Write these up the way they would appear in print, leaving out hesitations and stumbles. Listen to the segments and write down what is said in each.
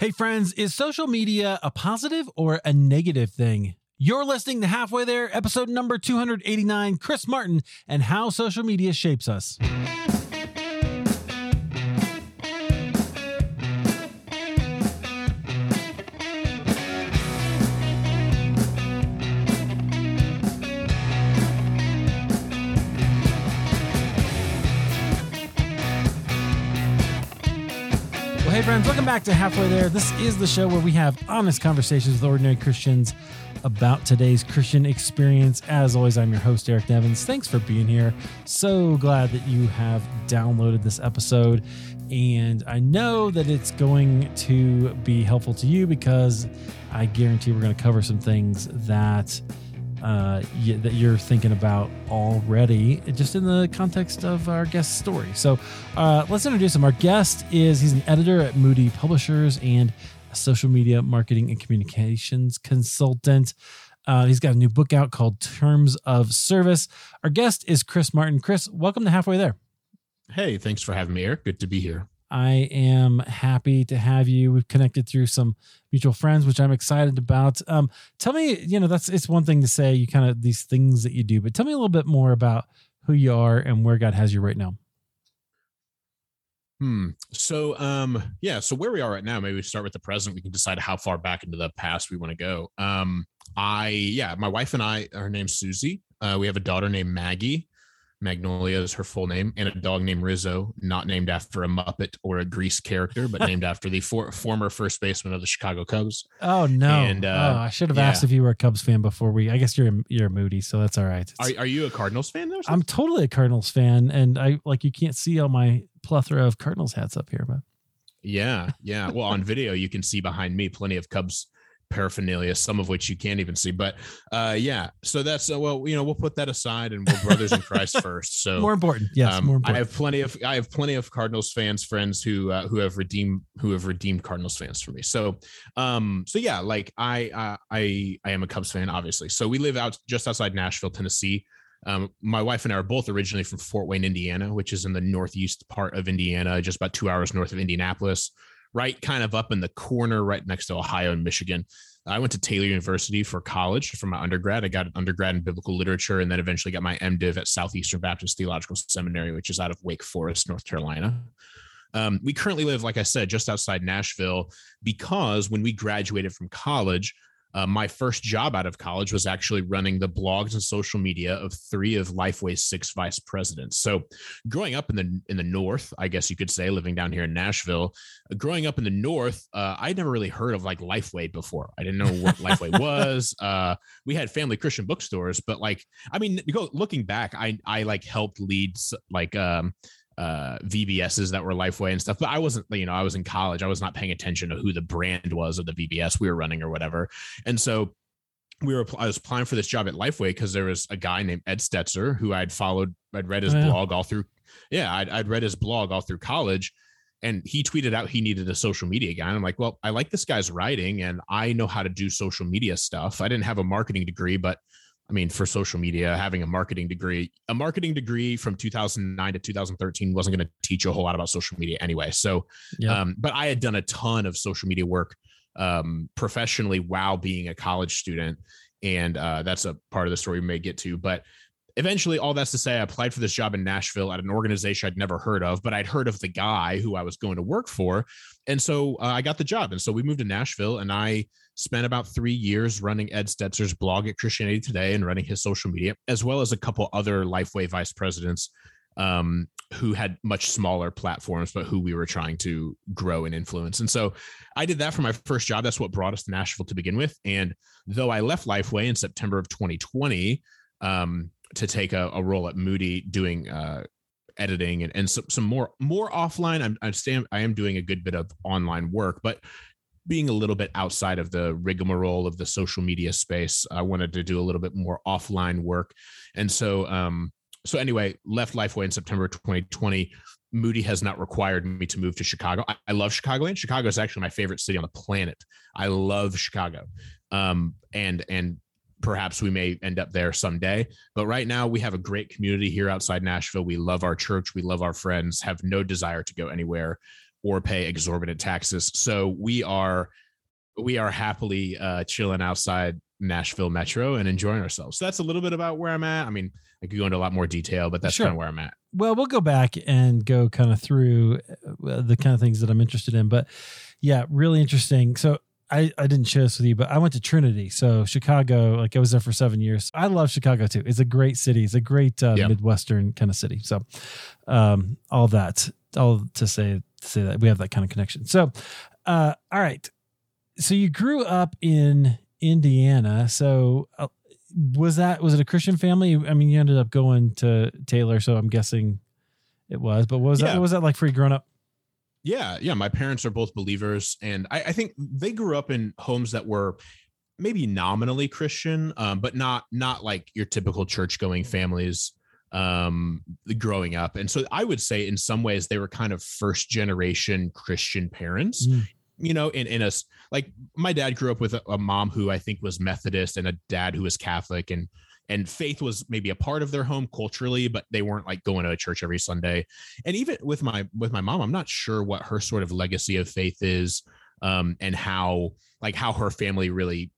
Hey friends, is social media a positive or a negative thing? You're listening to Halfway There, episode number 289, Chris Martin and How Social Media Shapes Us. Hey friends, welcome back to Halfway There. This is the show where we have honest conversations with ordinary Christians about today's Christian experience. As always, I'm your host, Eric Nevins. Thanks for being here. So glad that you have downloaded this episode. And I know that it's going to be helpful to you because I guarantee we're going to cover some things that that you're thinking about already, just in the context of our guest's story. So let's introduce him. Our guest is, he's an editor at Moody Publishers and a social media marketing and communications consultant. He's got a new book out called Terms of Service. Our guest is Chris Martin. Chris, welcome to Halfway There. Hey, thanks for having me, Eric. Good to be here. I am happy to have you. We've connected through some mutual friends, which I'm excited about. Tell me, it's one thing to say you kind of these things that you do, but tell me a little bit more about who you are and where God has you right now. So where we are right now, maybe we start with the present. We can decide how far back into the past we want to go. My wife and I, her name's Susie. We have a daughter named Maggie. Magnolia is her full name, and a dog named Rizzo, not named after a Muppet or a Grease character, but named after the former first baseman of the Chicago Cubs. Oh no! And I should have asked if you were a Cubs fan before we. I guess you're Moody, so that's all right. Are you a Cardinals fan though? I'm totally a Cardinals fan, and I like you can't see all my plethora of Cardinals hats up here, but yeah. Well, on video you can see behind me plenty of Cubs paraphernalia, some of which you can't even see, but so that's we'll put that aside, and we're brothers in Christ first, so more important. Yes, more important. I have plenty of Cardinals fans friends who have redeemed Cardinals fans for me, I am a Cubs fan, obviously. So we live out just outside Nashville, Tennessee. My wife and I are both originally from Fort Wayne, Indiana, which is in the northeast part of Indiana, just about 2 hours north of Indianapolis, right kind of up in the corner, right next to Ohio and Michigan. I went to Taylor University for college for my undergrad. I got an undergrad in biblical literature and then eventually got my MDiv at Southeastern Baptist Theological Seminary, which is out of Wake Forest, North Carolina. We currently live, like I said, just outside Nashville, because when we graduated from college, my first job out of college was actually running the blogs and social media of three of Lifeway's six vice presidents. So growing up in the North, I guess you could say, living down here in Nashville, I'd never really heard of like Lifeway before. I didn't know what Lifeway was. We had family Christian bookstores, but looking back, I like helped lead VBSs that were Lifeway and stuff, but I wasn't, I was in college. I was not paying attention to who the brand was of the VBS we were running or whatever. And so I was applying for this job at Lifeway because there was a guy named Ed Stetzer who I'd read his blog all through college, and he tweeted out he needed a social media guy. And I'm like, well, I like this guy's writing and I know how to do social media stuff. I didn't have a marketing degree, but for social media, having a marketing degree from 2009 to 2013 wasn't going to teach you a whole lot about social media anyway. So, but I had done a ton of social media work professionally while being a college student. And that's a part of the story we may get to. But eventually, all that's to say, I applied for this job in Nashville at an organization I'd never heard of, but I'd heard of the guy who I was going to work for. And so I got the job. And so we moved to Nashville, and I spent about 3 years running Ed Stetzer's blog at Christianity Today and running his social media, as well as a couple other Lifeway vice presidents who had much smaller platforms, but who we were trying to grow and influence. And so I did that for my first job. That's what brought us to Nashville to begin with. And though I left Lifeway in September of 2020 to take a role at Moody doing editing and some more offline, I am doing a good bit of online work, but being a little bit outside of the rigmarole of the social media space, I wanted to do a little bit more offline work. And so, left Lifeway in September 2020. Moody has not required me to move to Chicago. I love Chicagoland. Chicago is actually my favorite city on the planet. I love Chicago. And perhaps we may end up there someday, but right now we have a great community here outside Nashville. We love our church. We love our friends, have no desire to go anywhere. or pay exorbitant taxes. So we are happily chilling outside Nashville Metro and enjoying ourselves. So that's a little bit about where I'm at. I mean, I could go into a lot more detail, but that's kind of where I'm at. Well, we'll go back and go kind of through the kind of things that I'm interested in, but yeah, really interesting. So I didn't share this with you, but I went to Trinity. So Chicago, like I was there for 7 years. I love Chicago too. It's a great city. It's a great Midwestern kind of city. So all to say that we have that kind of connection. So, all right. So you grew up in Indiana. So was it a Christian family? I mean, you ended up going to Taylor, so I'm guessing it was, but what was that like for you growing up? Yeah. My parents are both believers, and I think they grew up in homes that were maybe nominally Christian, but not like your typical church-going families growing up. And so I would say in some ways they were kind of first-generation Christian parents, you know, in like my dad grew up with a mom who I think was Methodist and a dad who was Catholic, and faith was maybe a part of their home culturally, but they weren't like going to a church every Sunday. And even with my mom, I'm not sure what her sort of legacy of faith is, and how her family really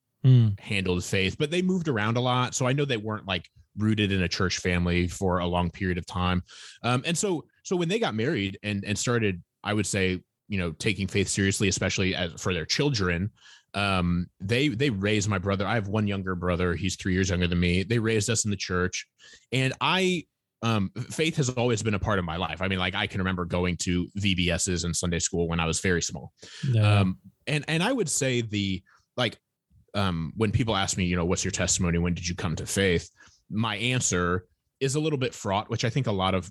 handled faith, but they moved around a lot. So I know they weren't like rooted in a church family for a long period of time. And so when they got married and started, I would say, you know, taking faith seriously, especially for their children, they raised my brother. I have one younger brother. He's 3 years younger than me. They raised us in the church, and faith has always been a part of my life. I mean, like I can remember going to VBSs and Sunday school when I was very small. Yeah. And I would say when people ask me, you know, what's your testimony? When did you come to faith? My answer is a little bit fraught, which I think a lot of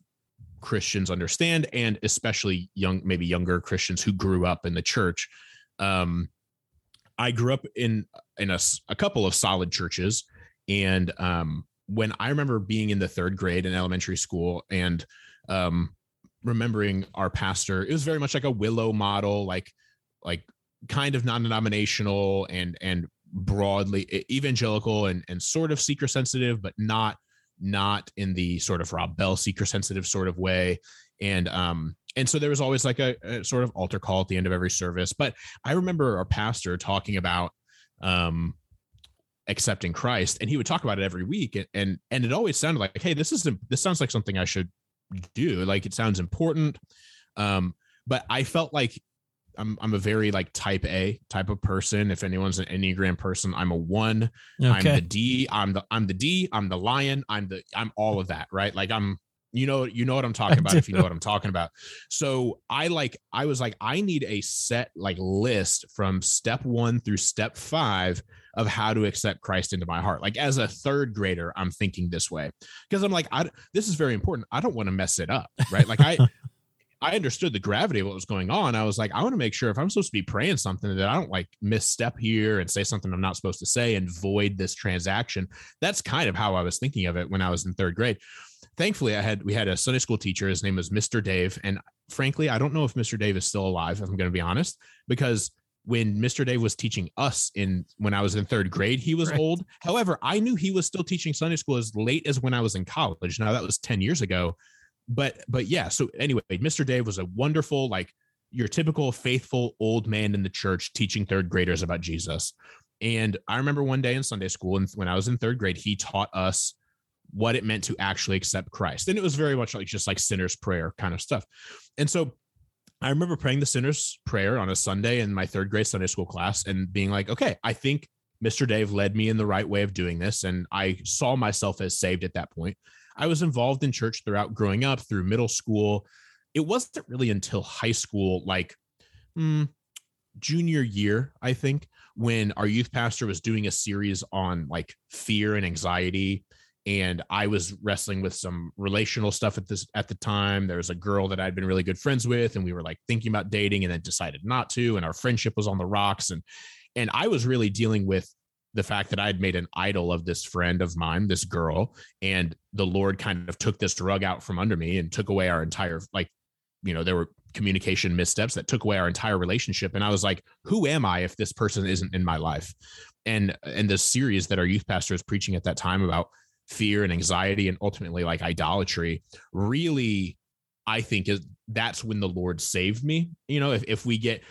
Christians understand, and especially younger Christians who grew up in the church. I grew up in a couple of solid churches, and when I remember being in the third grade in elementary school and remembering our pastor, it was very much like a Willow model, like kind of non-denominational and broadly evangelical and sort of seeker sensitive, but not in the sort of Rob Bell seeker sensitive sort of way. And so there was always like a sort of altar call at the end of every service. But I remember our pastor talking about accepting Christ, and he would talk about it every week. And it always sounded like, hey, this sounds like something I should do. Like it sounds important. But I felt like I'm a very like type of person. If anyone's an Enneagram person, I'm a one. Okay. I'm the D, I'm the lion. I'm all of that. Right. Like you know what I'm talking about. If you know what I'm talking about. So I was like, I need a set like list from step 1 through step 5 of how to accept Christ into my heart. Like as a third grader, I'm thinking this way because I'm like, this is very important. I don't want to mess it up. Right. Like I understood the gravity of what was going on. I was like, I want to make sure if I'm supposed to be praying something that I don't like misstep here and say something I'm not supposed to say and void this transaction. That's kind of how I was thinking of it when I was in third grade. Thankfully, we had a Sunday school teacher. His name was Mr. Dave. And frankly, I don't know if Mr. Dave is still alive, if I'm going to be honest, because when Mr. Dave was teaching us when I was in third grade, he was old. However, I knew he was still teaching Sunday school as late as when I was in college. Now that was 10 years ago. But yeah, so anyway, Mr. Dave was a wonderful, like your typical faithful old man in the church teaching third graders about Jesus. And I remember one day in Sunday school, and when I was in third grade, he taught us what it meant to actually accept Christ. And it was very much like just like sinner's prayer kind of stuff. And so I remember praying the sinner's prayer on a Sunday in my third grade Sunday school class and being like, okay, I think Mr. Dave led me in the right way of doing this. And I saw myself as saved at that point. I was involved in church throughout growing up through middle school. It wasn't really until high school, like junior year, I think, when our youth pastor was doing a series on like fear and anxiety. And I was wrestling with some relational stuff at the time. There was a girl that I'd been really good friends with, and we were like thinking about dating and then decided not to. And our friendship was on the rocks. And I was really dealing with the fact that I had made an idol of this friend of mine, this girl, and the Lord kind of took this rug out from under me and took away our entire, like, you know, there were communication missteps that took away our entire relationship. And I was like, who am I if this person isn't in my life? And the series that our youth pastor was preaching at that time about fear and anxiety and ultimately like idolatry really, I think is that's when the Lord saved me. You know, if we get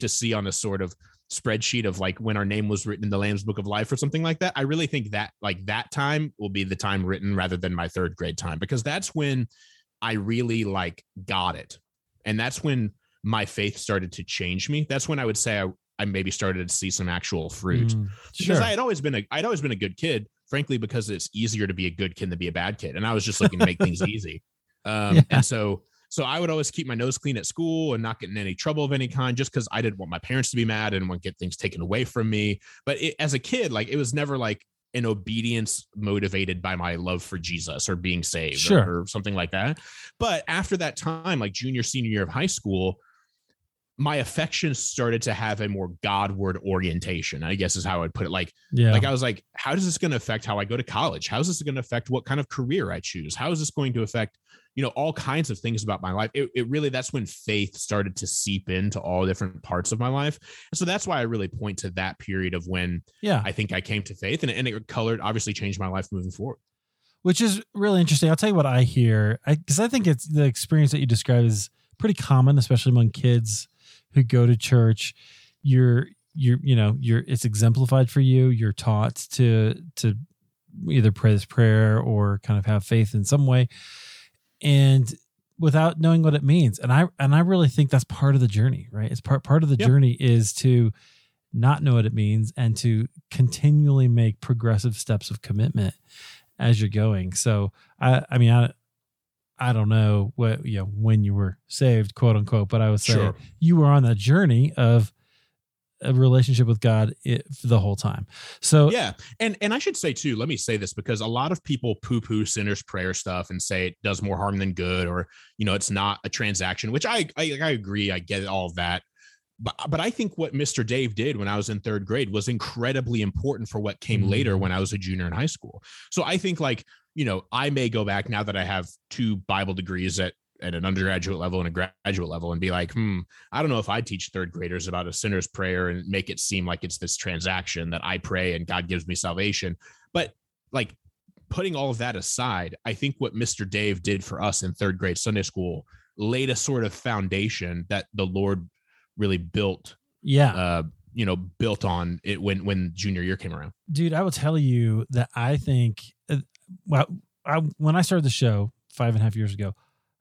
to see on a sort of spreadsheet of like when our name was written in the Lamb's Book of Life or something like that, I really think that like that time will be the time written rather than my third grade time, because that's when I really like got it. And that's when my faith started to change me. That's when I would say I maybe started to see some actual fruit, because I had always been a good kid, frankly, because it's easier to be a good kid than be a bad kid. And I was just looking to make things easy. And so I would always keep my nose clean at school and not get in any trouble of any kind, just because I didn't want my parents to be mad and want to get things taken away from me. But as a kid, like it was never like an obedience motivated by my love for Jesus or being saved or something like that. But after that time, like junior, senior year of high school, my affections started to have a more Godward orientation, I guess is how I'd put it. Like I was like, how is this going to affect how I go to college? How is this going to affect what kind of career I choose? How is this going to affect, you know, all kinds of things about my life? It really, that's when faith started to seep into all different parts of my life. And so that's why I really point to that period of when I think I came to faith, and it colored, obviously changed my life moving forward. Which is really interesting. I'll tell you what I hear, because I think it's the experience that you describe is pretty common, especially among kids who go to church. It's exemplified for you. You're taught to either pray this prayer or kind of have faith in some way, and without knowing what it means. And I really think that's part of the journey, right? It's part of the journey is to not know what it means and to continually make progressive steps of commitment as you're going. So I don't know what, when you were saved, quote unquote, but I would say you were on that journey of a relationship with God the whole time. So, yeah. And I should say too, let me say this, because a lot of people poo-poo sinner's prayer stuff and say it does more harm than good, or, it's not a transaction, which I agree. I get all of that. But I think what Mr. Dave did when I was in third grade was incredibly important for what came later when I was a junior in high school. So I think I may go back now that I have two Bible degrees at an undergraduate level and a graduate level and be like, I don't know if I teach third graders about a sinner's prayer and make it seem like it's this transaction that I pray and God gives me salvation. But like putting all of that aside, I think what Mr. Dave did for us in third grade Sunday school laid a sort of foundation that the Lord really built, built on it when junior year came around. Dude, I will tell you that I think, when I started the show 5.5 years ago,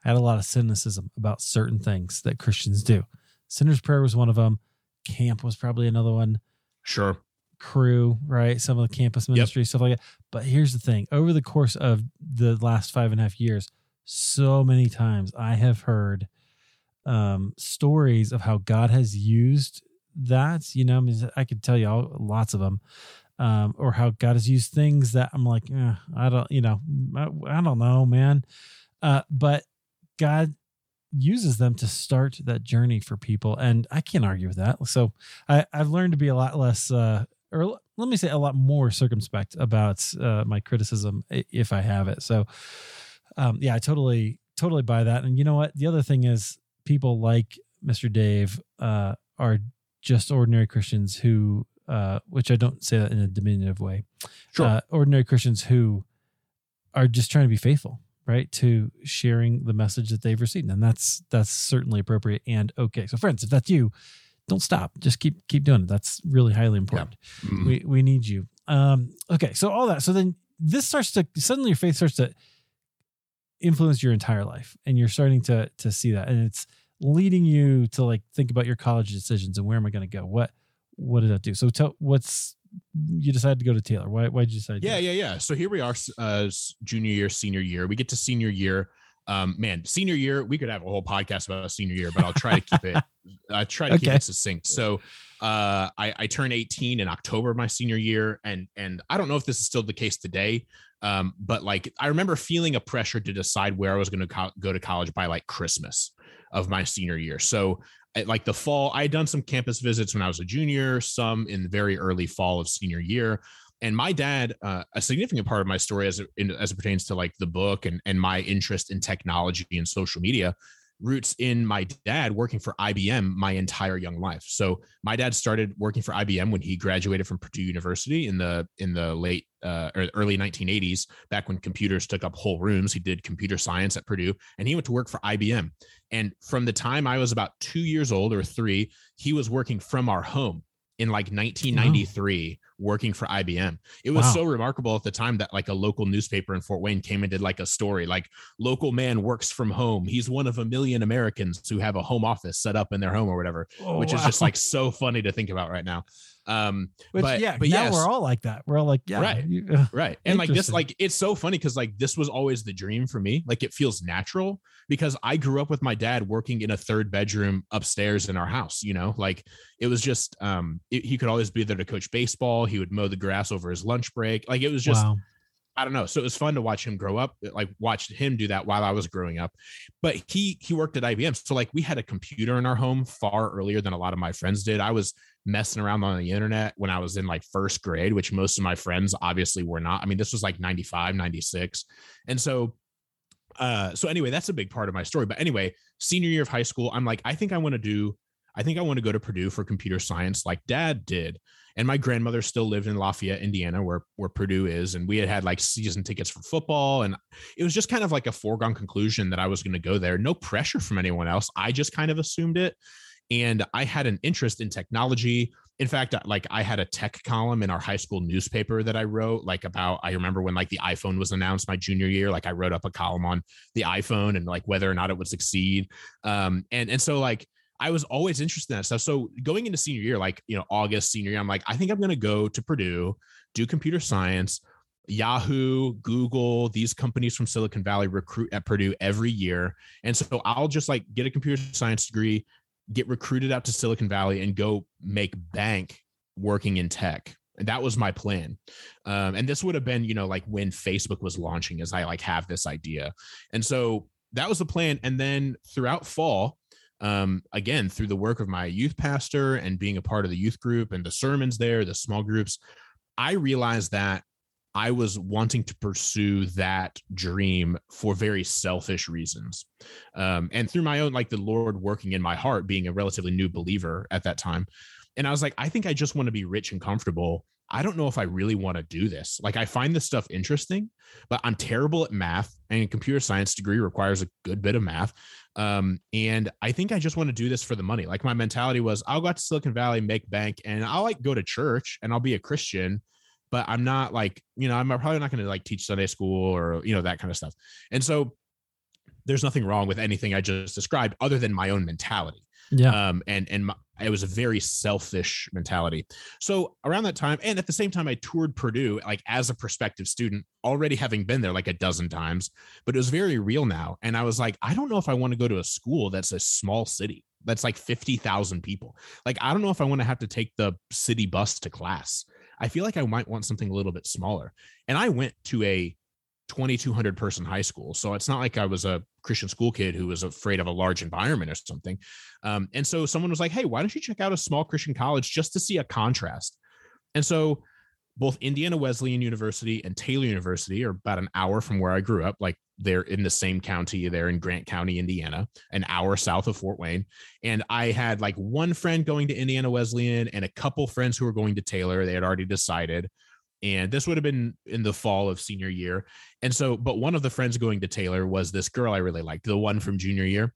I had a lot of cynicism about certain things that Christians do. Sinner's prayer was one of them. Camp was probably another one. Sure. Crew, right? Some of the campus ministry, stuff like that. But here's the thing. Over the course of the last 5.5 years, so many times I have heard stories of how God has used that. I could tell you lots of them. Or how God has used things that I'm like, I don't know, man. But God uses them to start that journey for people. And I can't argue with that. So I've learned to be a lot less, or let me say a lot more circumspect about my criticism if I have it. So I totally buy that. And you know what? The other thing is people like Mr. Dave are just ordinary Christians who, which I don't say that in a diminutive way, ordinary Christians who are just trying to be faithful, right, to sharing the message that they've received. And that's certainly appropriate and okay. So friends, if that's you, don't stop. Just keep doing it. That's really highly important. Yeah. Mm-hmm. We need you. Okay, so all that. So then this starts to, suddenly your faith starts to influence your entire life, and you're starting to see that. And it's leading you to like think about your college decisions and where am I going to go? What did that do? So you decided to go to Taylor. Why did you decide? Yeah. So here we are, junior year, senior year. We get to senior year. Senior year, we could have a whole podcast about senior year, but I'll try to keep it. I try to keep it succinct. So I turned 18 in October of my senior year, and I don't know if this is still the case today, but like I remember feeling a pressure to decide where I was going to go to college by like Christmas of my senior year. So like the fall, I had done some campus visits when I was a junior, some in the very early fall of senior year. And my dad, a significant part of my story as it pertains to like the book and my interest in technology and social media, roots in my dad working for IBM my entire young life. So my dad started working for IBM when he graduated from Purdue University in the late or early 1980s, back when computers took up whole rooms. He did computer science at Purdue, and he went to work for IBM. And from the time I was about 2 years old or three, he was working from our home in like 1993, working for IBM. It was so remarkable at the time that like a local newspaper in Fort Wayne came and did like a story, like local man works from home. He's one of a million Americans who have a home office set up in their home or whatever, which is just like so funny to think about right now. But now we're all like that. We're all like, right. And like this, like, it's so funny because like this was always the dream for me. Like it feels natural because I grew up with my dad working in a third bedroom upstairs in our house, you know, like it was just, he could always be there to coach baseball. He would mow the grass over his lunch break. Like it was just, I don't know. So it was fun to watch him grow up, like watched him do that while I was growing up, but he worked at IBM. So like we had a computer in our home far earlier than a lot of my friends did. I was messing around on the internet when I was in like first grade, which most of my friends obviously were not. I mean, this was like 95, 96. And so anyway, that's a big part of my story. But anyway, senior year of high school, I'm like, I think I want to go to Purdue for computer science like dad did. And my grandmother still lived in Lafayette, Indiana, where Purdue is. And we had like season tickets for football. And it was just kind of like a foregone conclusion that I was going to go there. No pressure from anyone else. I just kind of assumed it. And I had an interest in technology. In fact, like I had a tech column in our high school newspaper that I wrote like about, I remember when like the iPhone was announced my junior year, like I wrote up a column on the iPhone and like whether or not it would succeed. And so like, I was always interested in that stuff. So going into senior year, like, you know, August senior year, I'm like, I think I'm going to go to Purdue, do computer science. Yahoo, Google, these companies from Silicon Valley recruit at Purdue every year. And so I'll just like get a computer science degree, get recruited out to Silicon Valley and go make bank working in tech. And that was my plan. And this would have been, you know, like when Facebook was launching as I like have this idea. And so that was the plan. And then throughout fall, again, through the work of my youth pastor and being a part of the youth group and the sermons there, the small groups, I realized that I was wanting to pursue that dream for very selfish reasons. And through my own, like the Lord working in my heart, being a relatively new believer at that time. And I was like, I think I just want to be rich and comfortable. I don't know if I really want to do this. Like I find this stuff interesting, but I'm terrible at math and a computer science degree requires a good bit of math. And I think I just want to do this for the money. Like my mentality was I'll go out to Silicon Valley, make bank, and I'll like go to church and I'll be a Christian, but I'm not like, you know, I'm probably not going to like teach Sunday school or, you know, that kind of stuff. And so there's nothing wrong with anything I just described other than my own mentality. Yeah. It was a very selfish mentality. So around that time, and at the same time, I toured Purdue, like as a prospective student, already having been there like a dozen times, but it was very real now. And I was like, I don't know if I want to go to a school that's a small city, that's like 50,000 people. Like, I don't know if I want to have to take the city bus to class. I feel like I might want something a little bit smaller. And I went to a 2,200 person high school. So it's not like I was a Christian school kid who was afraid of a large environment or something. And so someone was like, hey, why don't you check out a small Christian college just to see a contrast? And so both Indiana Wesleyan University and Taylor University are about an hour from where I grew up. Like they're in the same county. They're in Grant County, Indiana, an hour south of Fort Wayne. And I had like one friend going to Indiana Wesleyan and a couple friends who were going to Taylor. They had already decided. And this would have been in the fall of senior year. And so, but one of the friends going to Taylor was this girl I really liked, the one from junior year.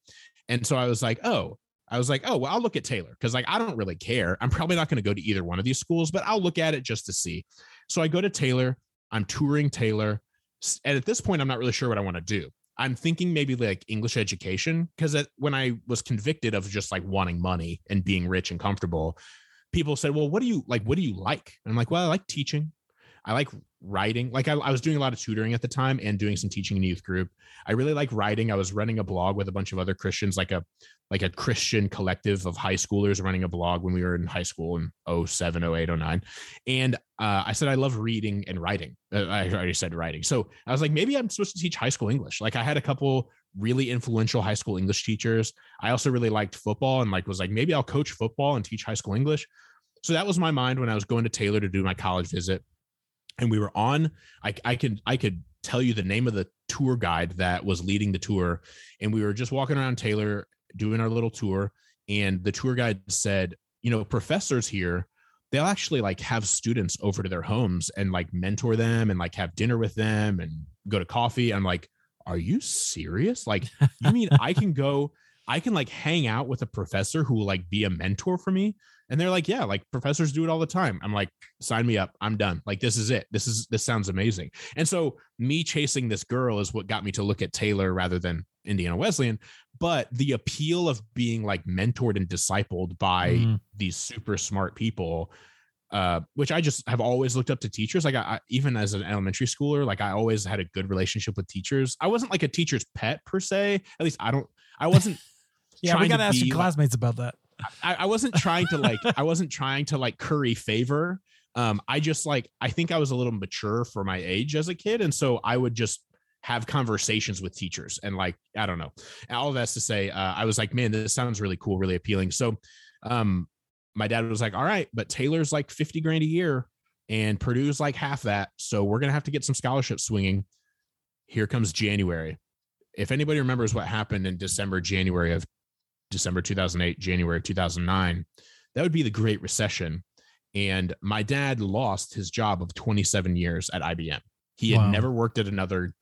And so I was like, oh, well, I'll look at Taylor because like, I don't really care. I'm probably not going to go to either one of these schools, but I'll look at it just to see. So I go to Taylor, I'm touring Taylor. And at this point, I'm not really sure what I want to do. I'm thinking maybe like English education because when I was convicted of just like wanting money and being rich and comfortable, people said, well, what do you like? And I'm like, well, I like teaching. I like writing. Like I was doing a lot of tutoring at the time and doing some teaching in youth group. I really like writing. I was running a blog with a bunch of other Christians, like a Christian collective of high schoolers running a blog when we were in high school in 07, 08, 09. And I said, I love reading and writing. I already said writing. So I was like, maybe I'm supposed to teach high school English. Like I had a couple really influential high school English teachers. I also really liked football and like was like, maybe I'll coach football and teach high school English. So that was my mind when I was going to Taylor to do my college visit. And we were on, I could tell you the name of the tour guide that was leading the tour. And we were just walking around Taylor doing our little tour. And the tour guide said, you know, professors here, they'll actually like have students over to their homes and like mentor them and like have dinner with them and go to coffee. I'm like, are you serious? Like, you mean I can like hang out with a professor who will like be a mentor for me? And they're like, yeah, like professors do it all the time. I'm like, sign me up. I'm done. Like, this is it. This sounds amazing. And so me chasing this girl is what got me to look at Taylor rather than Indiana Wesleyan. But the appeal of being like mentored and discipled by these super smart people, which I just have always looked up to teachers. Like I even as an elementary schooler, like I always had a good relationship with teachers. I wasn't like a teacher's pet per se. At least I wasn't. Yeah, we got to ask your classmates about that. I wasn't trying to curry favor. I just like, I think I was a little mature for my age as a kid. And so I would just have conversations with teachers and like, I don't know. All that's to say, I was like, man, this sounds really cool, really appealing. So my dad was like, all right, but Taylor's like $50,000 a year and Purdue's like half that. So we're going to have to get some scholarship swinging. Here comes January. If anybody remembers what happened in December 2008, January 2009, that would be the Great Recession. And my dad lost his job of 27 years at IBM. He had never worked at another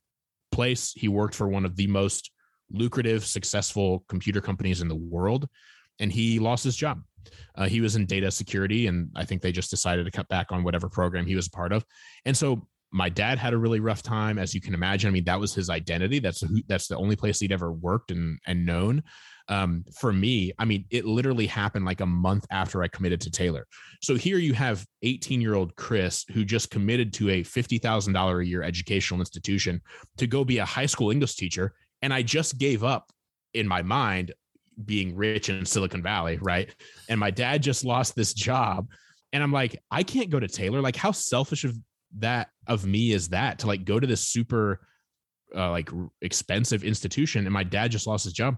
place. He worked for one of the most lucrative, successful computer companies in the world, and he lost his job. He was in data security, and I think they just decided to cut back on whatever program he was a part of. And so my dad had a really rough time, as you can imagine. I mean, that was his identity. That's the only place he'd ever worked and known. For me, I mean, it literally happened like a month after I committed to Taylor. So here you have 18-year-old Chris who just committed to a $50,000 a year educational institution to go be a high school English teacher. And I just gave up in my mind being rich in Silicon Valley, right? And my dad just lost this job. And I'm like, I can't go to Taylor. Like, how selfish of me is that to like go to this super expensive institution? And my dad just lost his job.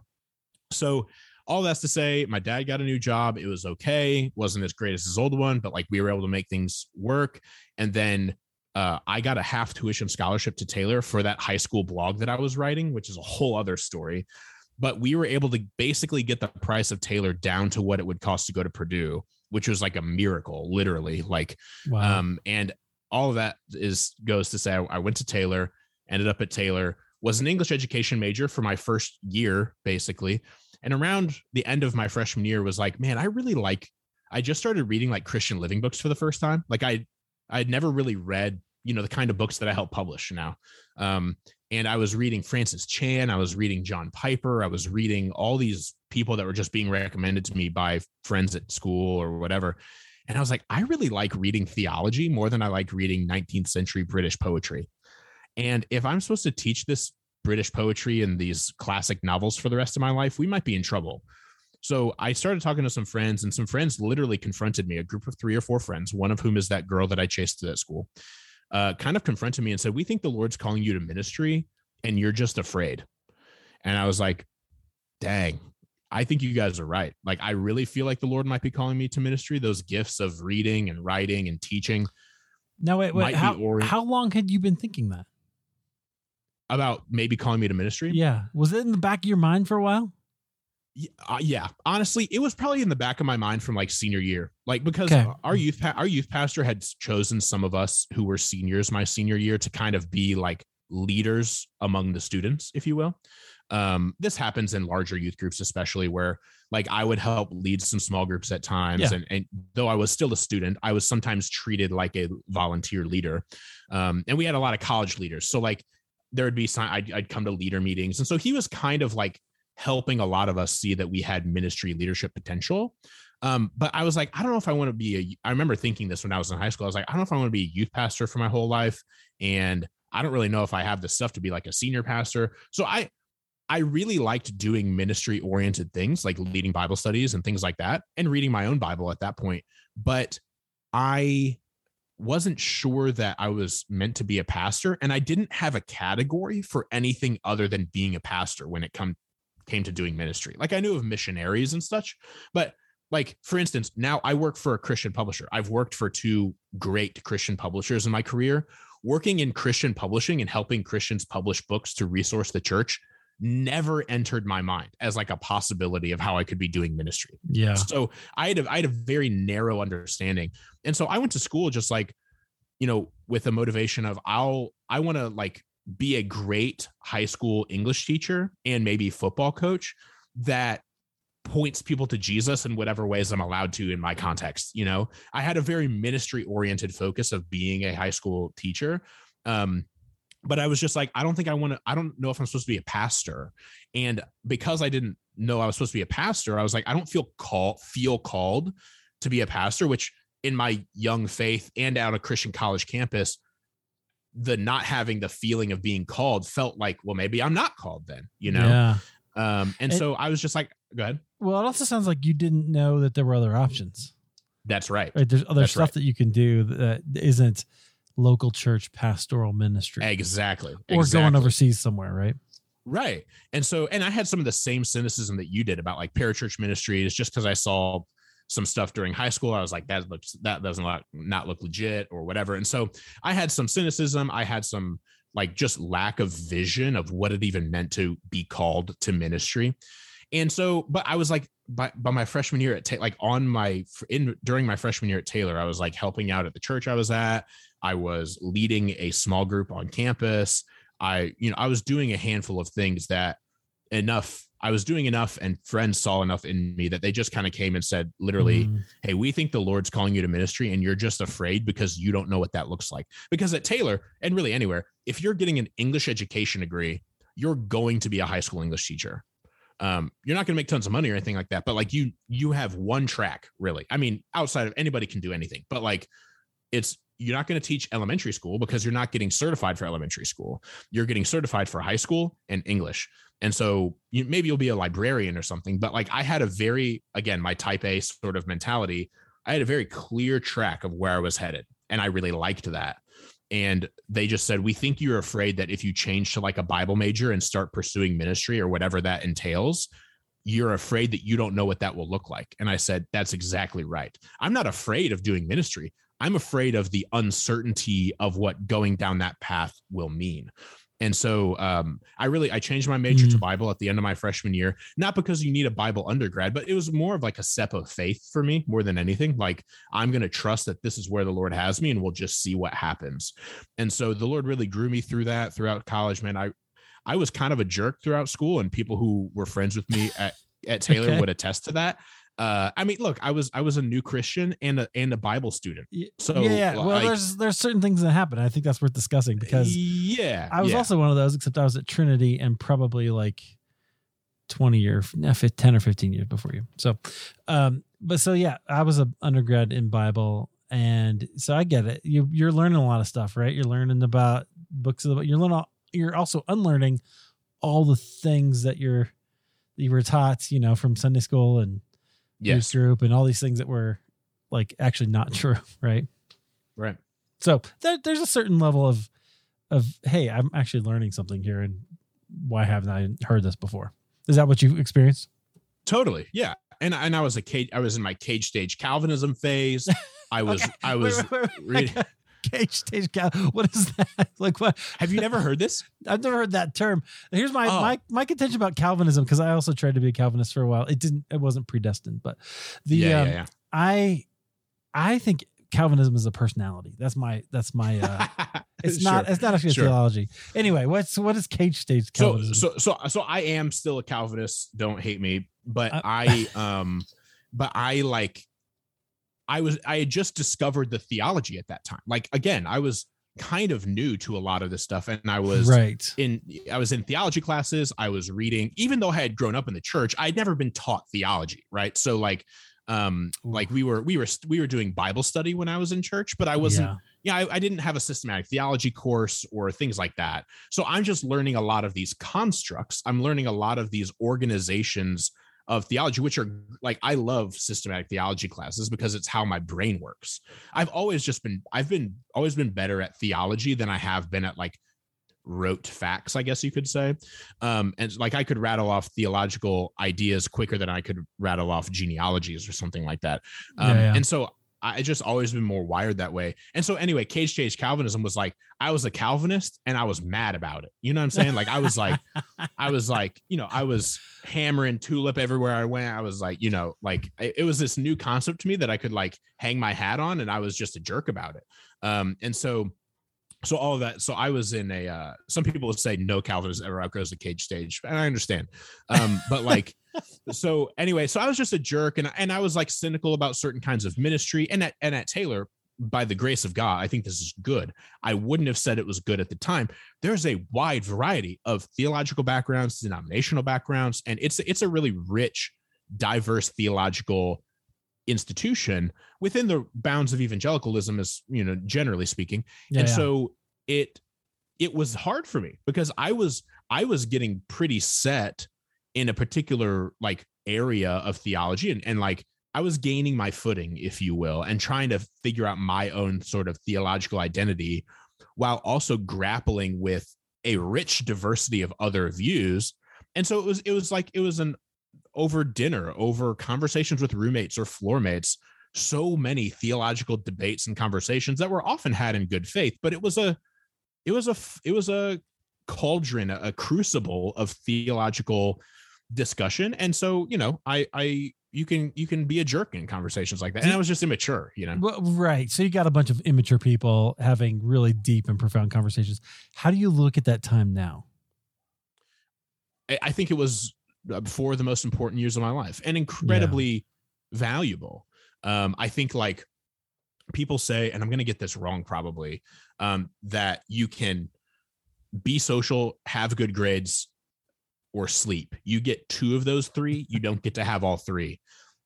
So all that's to say, my dad got a new job. It was okay. Wasn't as great as his old one, but like we were able to make things work. And then I got a half tuition scholarship to Taylor for that high school blog that I was writing, which is a whole other story. But we were able to basically get the price of Taylor down to what it would cost to go to Purdue, which was like a miracle, literally. Like, wow. And all of that goes to say I went to Taylor, ended up at Taylor, was an English education major for my first year, basically. And around the end of my freshman year was like, man, I just started reading like Christian living books for the first time. Like I'd never really read, you know, the kind of books that I help publish now. And I was reading Francis Chan. I was reading John Piper. I was reading all these people that were just being recommended to me by friends at school or whatever. And I was like, I really like reading theology more than I like reading 19th century British poetry. And if I'm supposed to teach this British poetry and these classic novels for the rest of my life, we might be in trouble. So I started talking to some friends, and some friends literally confronted me, a group of 3 or 4 friends, one of whom is that girl that I chased to that school, kind of confronted me and said, we think the Lord's calling you to ministry and you're just afraid. And I was like, dang, I think you guys are right. Like, I really feel like the Lord might be calling me to ministry. Those gifts of reading and writing and teaching. Now, wait, how long had you been thinking that? About maybe calling me to ministry? Yeah. Was it in the back of your mind for a while? Yeah. Honestly, it was probably in the back of my mind from like senior year, like because our youth pastor had chosen some of us who were seniors my senior year to kind of be like leaders among the students, if you will. This happens in larger youth groups, especially where like I would help lead some small groups at times. Yeah. And though I was still a student, I was sometimes treated like a volunteer leader. And we had a lot of college leaders. So like, there would be I'd come to leader meetings. And so he was kind of like helping a lot of us see that we had ministry leadership potential. But I was like, I don't know if I want to be I remember thinking this when I was in high school. I was like, I don't know if I want to be a youth pastor for my whole life. And I don't really know if I have the stuff to be like a senior pastor. So I really liked doing ministry oriented things like leading Bible studies and things like that and reading my own Bible at that point. But I wasn't sure that I was meant to be a pastor, and I didn't have a category for anything other than being a pastor when it came to doing ministry. Like I knew of missionaries and such, but like, for instance, now I work for a Christian publisher. I've worked for 2 great Christian publishers in my career. working in Christian publishing and helping Christians publish books to resource the church never entered my mind as like a possibility of how I could be doing ministry. Yeah. So I had a very narrow understanding. And so I went to school just like, you know, with a motivation of I want to like be a great high school English teacher and maybe football coach that points people to Jesus in whatever ways I'm allowed to in my context. You know, I had a very ministry oriented focus of being a high school teacher. But I was just like, I don't know if I'm supposed to be a pastor. And because I didn't know I was supposed to be a pastor, I was like, I don't feel called to be a pastor, which in my young faith and out of Christian college campus, the not having the feeling of being called felt like, well, maybe I'm not called then, you know? Yeah. So I was just like, go ahead. Well, it also sounds like you didn't know that there were other options. That's right. There's other stuff that you can do that isn't local church pastoral ministry. Exactly. Going overseas somewhere, right? Right. And I had some of the same cynicism that you did about like parachurch ministry. It's just because I saw some stuff during high school, I was like, that doesn't look legit or whatever. And so I had some cynicism. I had some like just lack of vision of what it even meant to be called to ministry. And so, but I was like, by my freshman year during my freshman year at Taylor, I was like helping out at the church I was at. I was leading a small group on campus. I was doing a handful of things I was doing enough and friends saw enough in me that they just kind of came and said, literally, hey, we think the Lord's calling you to ministry and you're just afraid because you don't know what that looks like. Because at Taylor and really anywhere, if you're getting an English education degree, you're going to be a high school English teacher. You're not going to make tons of money or anything like that, but like you have one track really. I mean, outside of anybody can do anything, but like you're not going to teach elementary school because you're not getting certified for elementary school. You're getting certified for high school and English. And so maybe you'll be a librarian or something, but like I had a very, again, my type A sort of mentality. I had a very clear track of where I was headed. And I really liked that. And they just said, we think you're afraid that if you change to like a Bible major and start pursuing ministry or whatever that entails, you're afraid that you don't know what that will look like. And I said, that's exactly right. I'm not afraid of doing ministry. I'm afraid of the uncertainty of what going down that path will mean. And so I changed my major to Bible at the end of my freshman year, not because you need a Bible undergrad, but it was more of like a step of faith for me more than anything. Like I'm going to trust that this is where the Lord has me and we'll just see what happens. And so the Lord really grew me through that throughout college, man. I was kind of a jerk throughout school and people who were friends with me at Taylor would attest to that. I mean, look, I was a new Christian and a Bible student. So yeah. Well, like, there's certain things that happen. I think that's worth discussing because I was also one of those, except I was at Trinity and probably like 10 or 15 years before you. So, I was an undergrad in Bible. And so I get it. You're learning a lot of stuff, right? You're learning about books of the Bible. You're also unlearning all the things that you were taught, you know, from Sunday school and youth group and all these things that were like actually not true, right? Right. So there's a certain level of hey, I'm actually learning something here, and why haven't I heard this before? Is that what you experienced? Totally, yeah. And I was I was in my cage stage Calvinism phase. I was cage stage Calvinism. What is that? Like what? Have you never heard this? I've never heard that term. Here's my contention about Calvinism, because I also tried to be a Calvinist for a while. It wasn't predestined, but I think Calvinism is a personality. That's my it's sure. Not, it's not actually a theology. Anyway, what is cage stage Calvinism? So I am still a Calvinist. Don't hate me, but I had just discovered the theology at that time. Like, again, I was kind of new to a lot of this stuff. And I was in theology classes. I was reading, even though I had grown up in the church, I'd never been taught theology. Right. So we were doing Bible study when I was in church, but I wasn't, I didn't have a systematic theology course or things like that. So I'm just learning a lot of these constructs. I'm learning a lot of these organizations of theology, which are like, I love systematic theology classes because it's how my brain works. I've always been better at theology than I have been at like rote facts, I guess you could say. And like, I could rattle off theological ideas quicker than I could rattle off genealogies or something like that. And so I just always been more wired that way. And so anyway, Cage Change Calvinism was like, I was a Calvinist and I was mad about it. You know what I'm saying? Like, I was like, you know, I was hammering Tulip everywhere I went. I was like, you know, like it was this new concept to me that I could like hang my hat on, and I was just a jerk about it. And so all of that. So I was in a, some people would say no Calvinist ever outgrows the cage stage, and I understand. But like, so anyway, so I was just a jerk, and I was like cynical about certain kinds of ministry. And at Taylor, by the grace of God, I think this is good. I wouldn't have said it was good at the time. There's a wide variety of theological backgrounds, denominational backgrounds, and it's a really rich, diverse theological institution within the bounds of evangelicalism, as you know, generally speaking. So it was hard for me because I was getting pretty set in a particular like area of theology, and like I was gaining my footing, if you will, and trying to figure out my own sort of theological identity while also grappling with a rich diversity of other views. And so it was an over dinner, over conversations with roommates or floormates, so many theological debates and conversations that were often had in good faith, but it was a cauldron, a crucible of theological discussion. And so, you know, you can be a jerk in conversations like that. And I was just immature, you know? Well, right. So you got a bunch of immature people having really deep and profound conversations. How do you look at that time now? I think it was four of the most important years of my life, and incredibly valuable. I think like people say, and I'm going to get this wrong probably, that you can be social, have good grades, or sleep. You get two of those three. You don't get to have all three.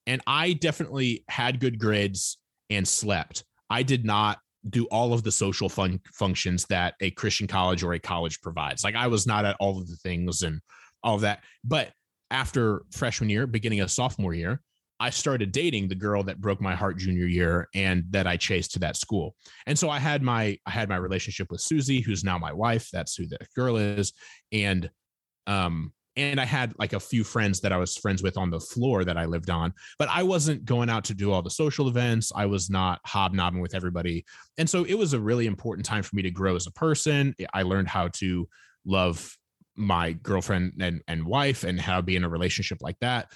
And I definitely had good grades and slept. I did not do all of the social functions that a Christian college or a college provides. Like I was not at all of the things and all of that. But after freshman year, beginning of sophomore year, I started dating the girl that broke my heart junior year and that I chased to that school. And so I had my relationship with Susie, who's now my wife. That's who the girl is. And I had like a few friends that I was friends with on the floor that I lived on, but I wasn't going out to do all the social events. I was not hobnobbing with everybody. And so it was a really important time for me to grow as a person. I learned how to love my girlfriend and wife and how to be in a relationship like that.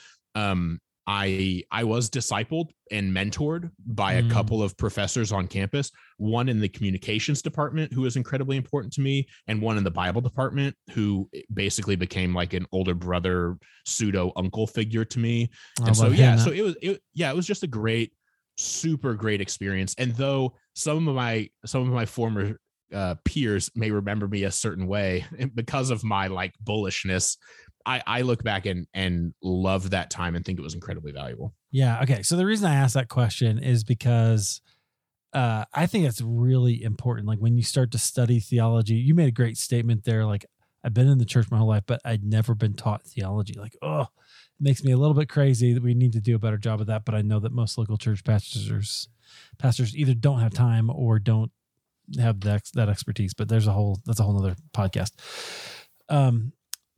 I was discipled and mentored by a couple of professors on campus, one in the communications department who was incredibly important to me, and one in the Bible department who basically became like an older brother, pseudo uncle figure to me. And so, so it was just a great, super great experience. And though some of my former peers may remember me a certain way because of my like bullishness, I look back and love that time and think it was incredibly valuable. Yeah. Okay. So the reason I asked that question is because I think that's really important. Like when you start to study theology, you made a great statement there. Like I've been in the church my whole life, but I'd never been taught theology. Like, oh, it makes me a little bit crazy that we need to do a better job of that. But I know that most local church pastors either don't have time or don't have that expertise, but that's a whole nother podcast.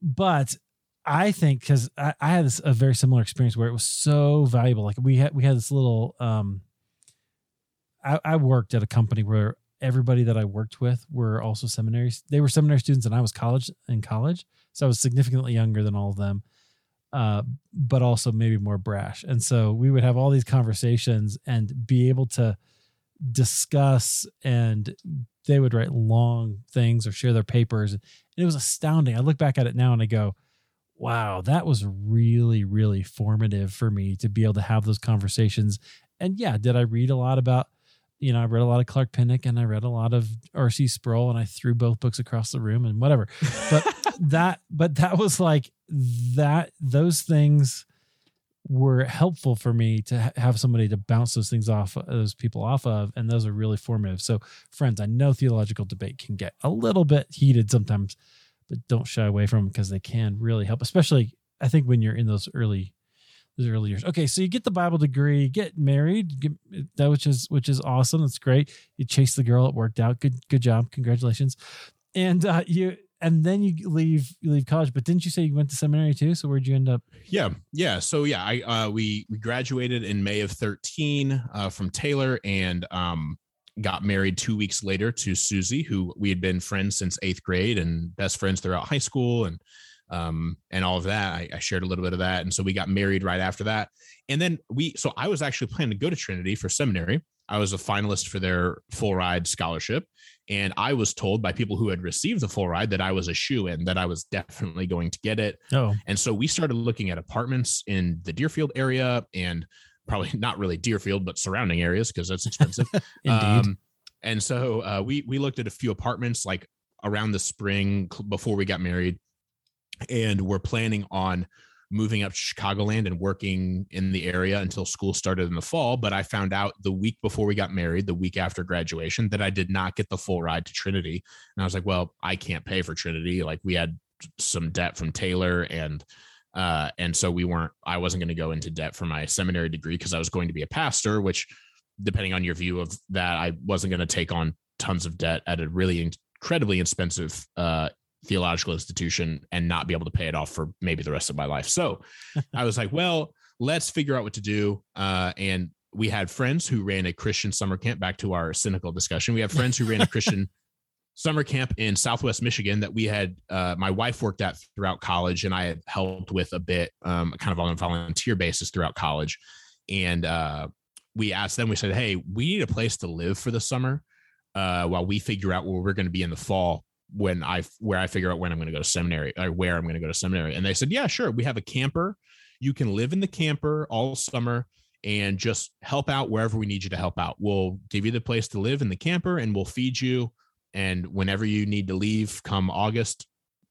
But I think because I had a very similar experience where it was so valuable. Like we had this little, I worked at a company where everybody that I worked with were also seminaries. They were seminary students and I was in college. So I was significantly younger than all of them, but also maybe more brash. And so we would have all these conversations and be able to discuss, and they would write long things or share their papers. And it was astounding. I look back at it now and I go, wow, that was really, really formative for me to be able to have those conversations. And yeah, did I read a lot about, you know, I read a lot of Clark Pinnock and I read a lot of R.C. Sproul and I threw both books across the room and whatever. But that was like that. Those things were helpful for me to have somebody to bounce those things off, those people off of. And those are really formative. So friends, I know theological debate can get a little bit heated sometimes, but don't shy away from them because they can really help, especially I think when you're in those early years. Okay. So you get the Bible degree, get married, that which is awesome. That's great. You chase the girl. It worked out. Good job. Congratulations. And you, And then you leave college, but didn't you say you went to seminary too? So where'd you end up? Yeah. So yeah, we graduated in May of 13 from Taylor, and got married 2 weeks later to Susie, who we had been friends since 8th grade and best friends throughout high school and all of that. I shared a little bit of that, and so we got married right after that. And then so I was actually planning to go to Trinity for seminary. I was a finalist for their full ride scholarship. And I was told by people who had received the full ride that I was a shoo-in, that I was definitely going to get it. Oh. And so we started looking at apartments in the Deerfield area, and probably not really Deerfield, but surrounding areas, because that's expensive. Indeed. And so we looked at a few apartments like around the spring before we got married, and we're planning on moving up to Chicagoland and working in the area until school started in the fall. But I found out the week before we got married, the week after graduation, that I did not get the full ride to Trinity. And I was like, well, I can't pay for Trinity. Like, we had some debt from Taylor, and so I wasn't going to go into debt for my seminary degree, because I was going to be a pastor, which, depending on your view of that, I wasn't going to take on tons of debt at a really incredibly expensive theological institution and not be able to pay it off for maybe the rest of my life. So I was like, well, let's figure out what to do. And we had friends who ran a Christian summer camp, back to our cynical discussion. We have friends who ran a Christian summer camp in Southwest Michigan that we had, my wife worked at throughout college, and I had helped with a bit, kind of on a volunteer basis throughout college. And we asked them, we said, hey, we need a place to live for the summer while we figure out where we're going to be in the fall, where I figure out when I'm going to go to seminary, or where I'm going to go to seminary. And they said, yeah, sure. We have a camper. You can live in the camper all summer and just help out wherever we need you to help out. We'll give you the place to live in the camper, and we'll feed you. And whenever you need to leave, come August,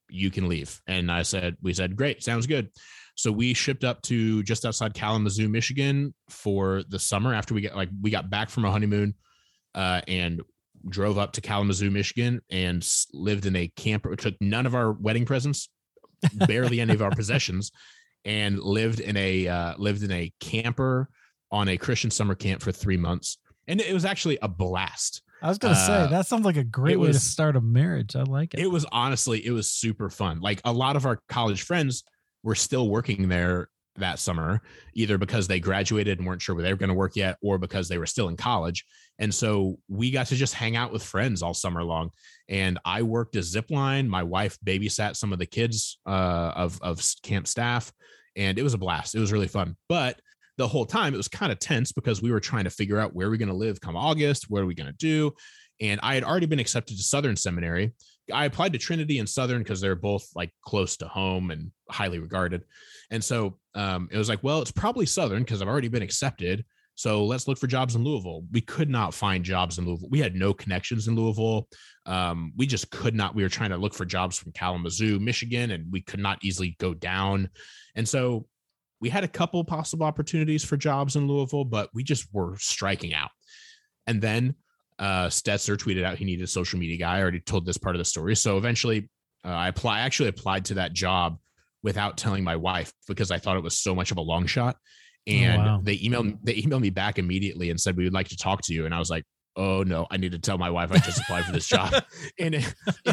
you can leave. And we said, great, sounds good. So we shipped up to just outside Kalamazoo, Michigan for the summer after we got back from a honeymoon, and drove up to Kalamazoo, Michigan, and lived in a camper. Took none of our wedding presents, barely any of our possessions, and lived in a camper on a Christian summer camp for 3 months. And it was actually a blast. I was going to say, that sounds like a great way to start a marriage. I like it. It was super fun. Like, a lot of our college friends were still working there that summer, either because they graduated and weren't sure where they were going to work yet, or because they were still in college. And so we got to just hang out with friends all summer long. And I worked a zip line. My wife babysat some of the kids of camp staff, and it was a blast. It was really fun. But the whole time it was kind of tense, because we were trying to figure out where we're going to live come August, what are we going to do? And I had already been accepted to Southern Seminary. I applied to Trinity and Southern because they're both like close to home and highly regarded. And so it was like, well, it's probably Southern because I've already been accepted. So let's look for jobs in Louisville. We could not find jobs in Louisville. We had no connections in Louisville. We just could not. We were trying to look for jobs from Kalamazoo, Michigan, and we could not easily go down. And so we had a couple possible opportunities for jobs in Louisville, but we just were striking out. And then Stetzer tweeted out he needed a social media guy. I already told this part of the story. So eventually I actually applied to that job without telling my wife, because I thought it was so much of a long shot. And oh, wow. They emailed me back immediately and said, we would like to talk to you. And I was like, oh no, I need to tell my wife I just applied for this job in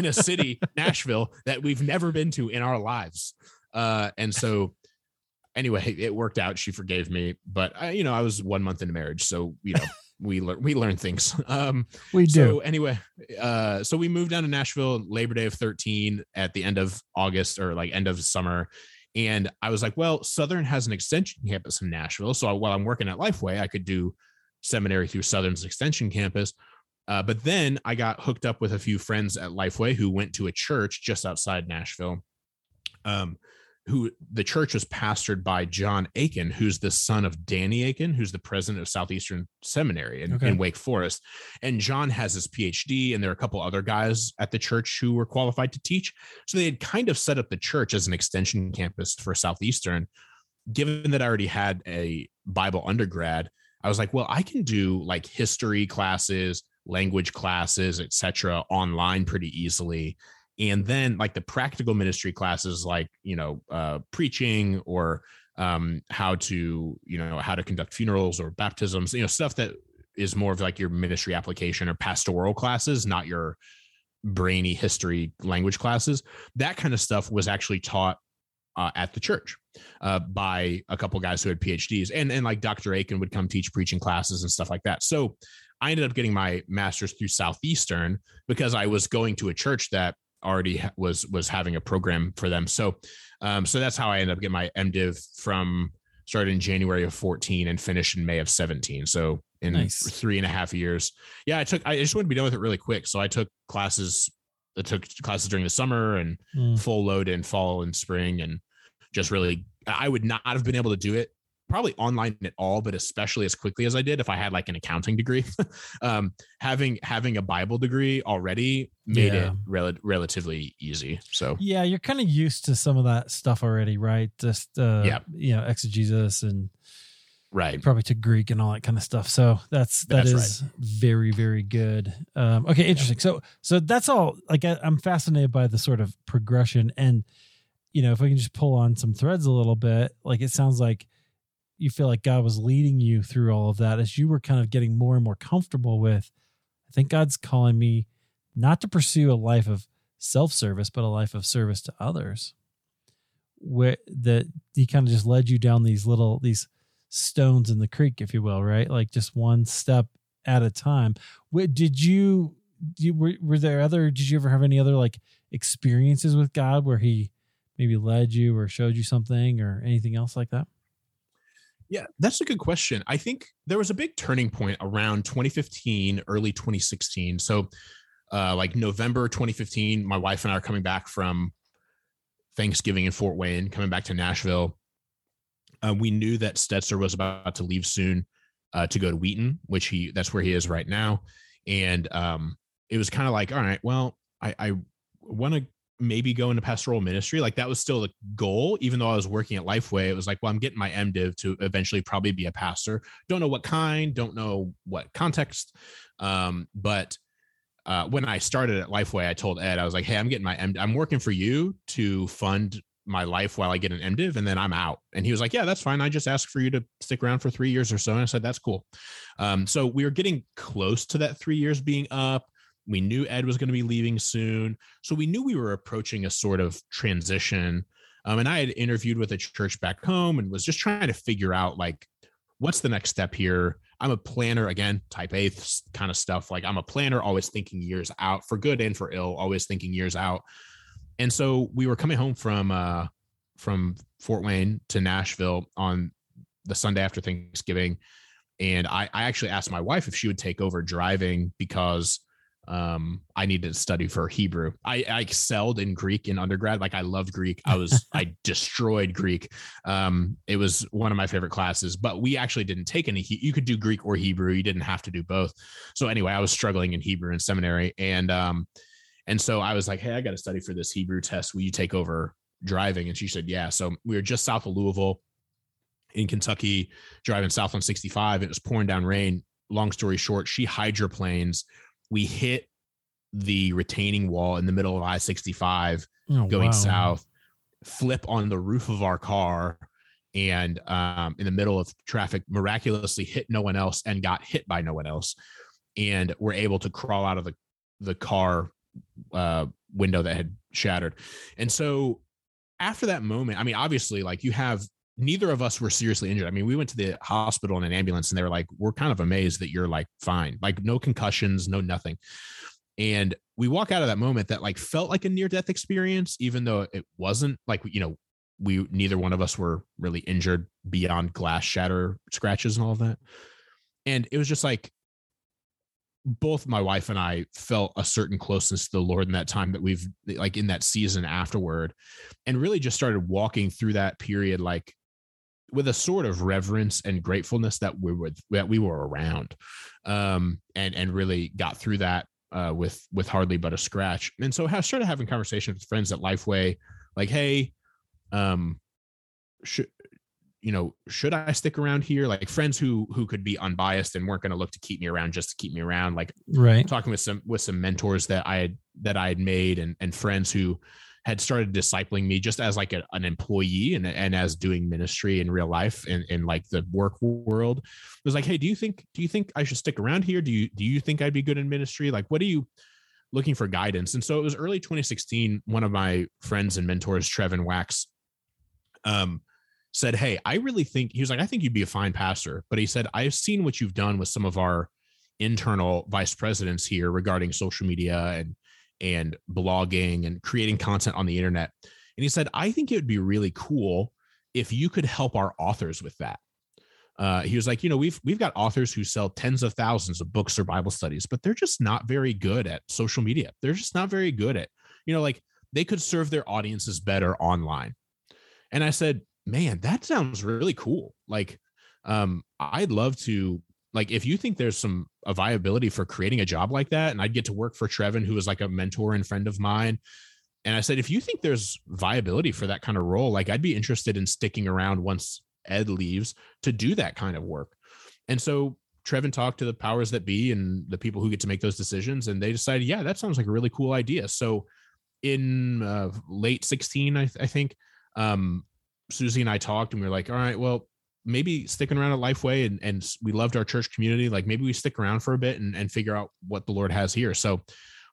a city, Nashville, that we've never been to in our lives. And so anyway, it worked out. She forgave me, but I was 1 month into marriage. So, we learn things. We do. So anyway, so we moved down to Nashville Labor Day of 13 at the end of August, or like end of summer. And I was like, well, Southern has an extension campus in Nashville. So while I'm working at Lifeway, I could do seminary through Southern's extension campus. But then I got hooked up with a few friends at Lifeway who went to a church just outside Nashville, who the church was pastored by John Aiken, who's the son of Danny Aiken, who's the president of Southeastern Seminary in Wake Forest. And John has his PhD, and there are a couple other guys at the church who were qualified to teach. So they had kind of set up the church as an extension campus for Southeastern. Given that I already had a Bible undergrad, I was like, well, I can do like history classes, language classes, etc., online pretty easily. And then like the practical ministry classes, like, preaching, or how to conduct funerals or baptisms, stuff that is more of like your ministry application or pastoral classes, not your brainy history language classes. That kind of stuff was actually taught at the church by a couple guys who had PhDs, and like Dr. Aiken would come teach preaching classes and stuff like that. So I ended up getting my master's through Southeastern because I was going to a church that already was having a program for them. So, so that's how I ended up getting my MDiv from, started in January of 14 and finished in May of 17. So in 3.5 years. Yeah. I just wanted to be done with it really quick. So I took classes during the summer and full load in fall and spring, and just really, I would not have been able to do it probably online at all, but especially as quickly as I did if I had like an accounting degree. Having a Bible degree already made it relatively easy. So yeah, you're kind of used to some of that stuff already, right? Just exegesis and right, probably took Greek and all that kind of stuff. So that's right. Very, very good. Okay, interesting. Yeah. So that's all. Like I'm fascinated by the sort of progression, and if we can just pull on some threads a little bit, like it sounds like you feel like God was leading you through all of that as you were kind of getting more and more comfortable with, I think God's calling me not to pursue a life of self-service, but a life of service to others, where that he kind of just led you down these stones in the creek, if you will, right? Like just one step at a time. Did you ever have any other like experiences with God where he maybe led you or showed you something or anything else like that? Yeah, that's a good question. I think there was a big turning point around 2015, early 2016. So like November 2015, my wife and I are coming back from Thanksgiving in Fort Wayne, coming back to Nashville. We knew that Stetzer was about to leave soon to go to Wheaton, which that's where he is right now. And it was kind of like, all right, well, I want to maybe go into pastoral ministry. Like that was still the goal, even though I was working at Lifeway. It was like, well, I'm getting my MDiv to eventually probably be a pastor. Don't know what kind, don't know what context. But when I started at Lifeway, I told Ed, I was like, hey, I'm getting my MDiv. I'm working for you to fund my life while I get an MDiv, and then I'm out. And he was like, yeah, that's fine. I just asked for you to stick around for 3 years or so. And I said, that's cool. So we were getting close to that 3 years being up. We knew Ed was going to be leaving soon. So we knew we were approaching a sort of transition. And I had interviewed with a church back home and was just trying to figure out like, what's the next step here? I'm a planner, again, type A kind of stuff. Like I'm a planner, always thinking years out for good and for ill, always thinking years out. And so we were coming home from Fort Wayne to Nashville on the Sunday after Thanksgiving. And I actually asked my wife if she would take over driving because I needed to study for Hebrew. I excelled in Greek in undergrad. Like I loved Greek. I destroyed Greek. It was one of my favorite classes, but we actually didn't take any. You could do Greek or Hebrew. You didn't have to do both. So anyway, I was struggling in Hebrew in seminary. And so I was like, hey, I got to study for this Hebrew test. Will you take over driving? And she said, yeah. So we were just south of Louisville in Kentucky, driving south on 65. It was pouring down rain. Long story short, she hydroplanes. We hit the retaining wall in the middle of I-65 south, flip on the roof of our car, and in the middle of traffic, miraculously hit no one else and got hit by no one else. And were able to crawl out of the car window that had shattered. And so after that moment, I mean, obviously, like neither of us were seriously injured. I mean, we went to the hospital in an ambulance and they were like, we're kind of amazed that you're like fine, like no concussions, no nothing. And we walk out of that moment that like felt like a near-death experience, even though it wasn't. Like, neither one of us were really injured beyond glass shatter scratches and all of that. And it was just like, both my wife and I felt a certain closeness to the Lord in that time that we've like in that season afterward, and really just started walking through that period, like, with a sort of reverence and gratefulness that we were around, and really got through that with hardly but a scratch. And so I started having conversations with friends at Lifeway, like, hey, should I stick around here? Like friends who could be unbiased and weren't going to look to keep me around just to keep me around. Like right. Talking with some mentors that I had made and friends who had started discipling me just as like an employee and as doing ministry in real life and in like the work world. It was like, hey, do you think I should stick around here? Do you think I'd be good in ministry? Like, what do you, looking for guidance. And so it was early 2016, one of my friends and mentors, Trevin Wax, said, hey, I really think, he was like, I think you'd be a fine pastor. But he said, I've seen what you've done with some of our internal vice presidents here regarding social media and blogging and creating content on the internet. And he said, I think it would be really cool if you could help our authors with that. He was like, you know, we've got authors who sell tens of thousands of books or Bible studies, but they're just not very good at social media. They're just not very good at, you know, like they could serve their audiences better online. And I said, man, that sounds really cool. Like, I'd love to, like, if you think there's a viability for creating a job like that, and I'd get to work for Trevin, who was like a mentor and friend of mine. And I said, if you think there's viability for that kind of role, like I'd be interested in sticking around once Ed leaves to do that kind of work. And so Trevin talked to the powers that be and the people who get to make those decisions. And they decided, yeah, that sounds like a really cool idea. So in late 16, I think, Susie and I talked, and we were like, all right, well, maybe sticking around at Lifeway, and we loved our church community. Like maybe we stick around for a bit and figure out what the Lord has here. So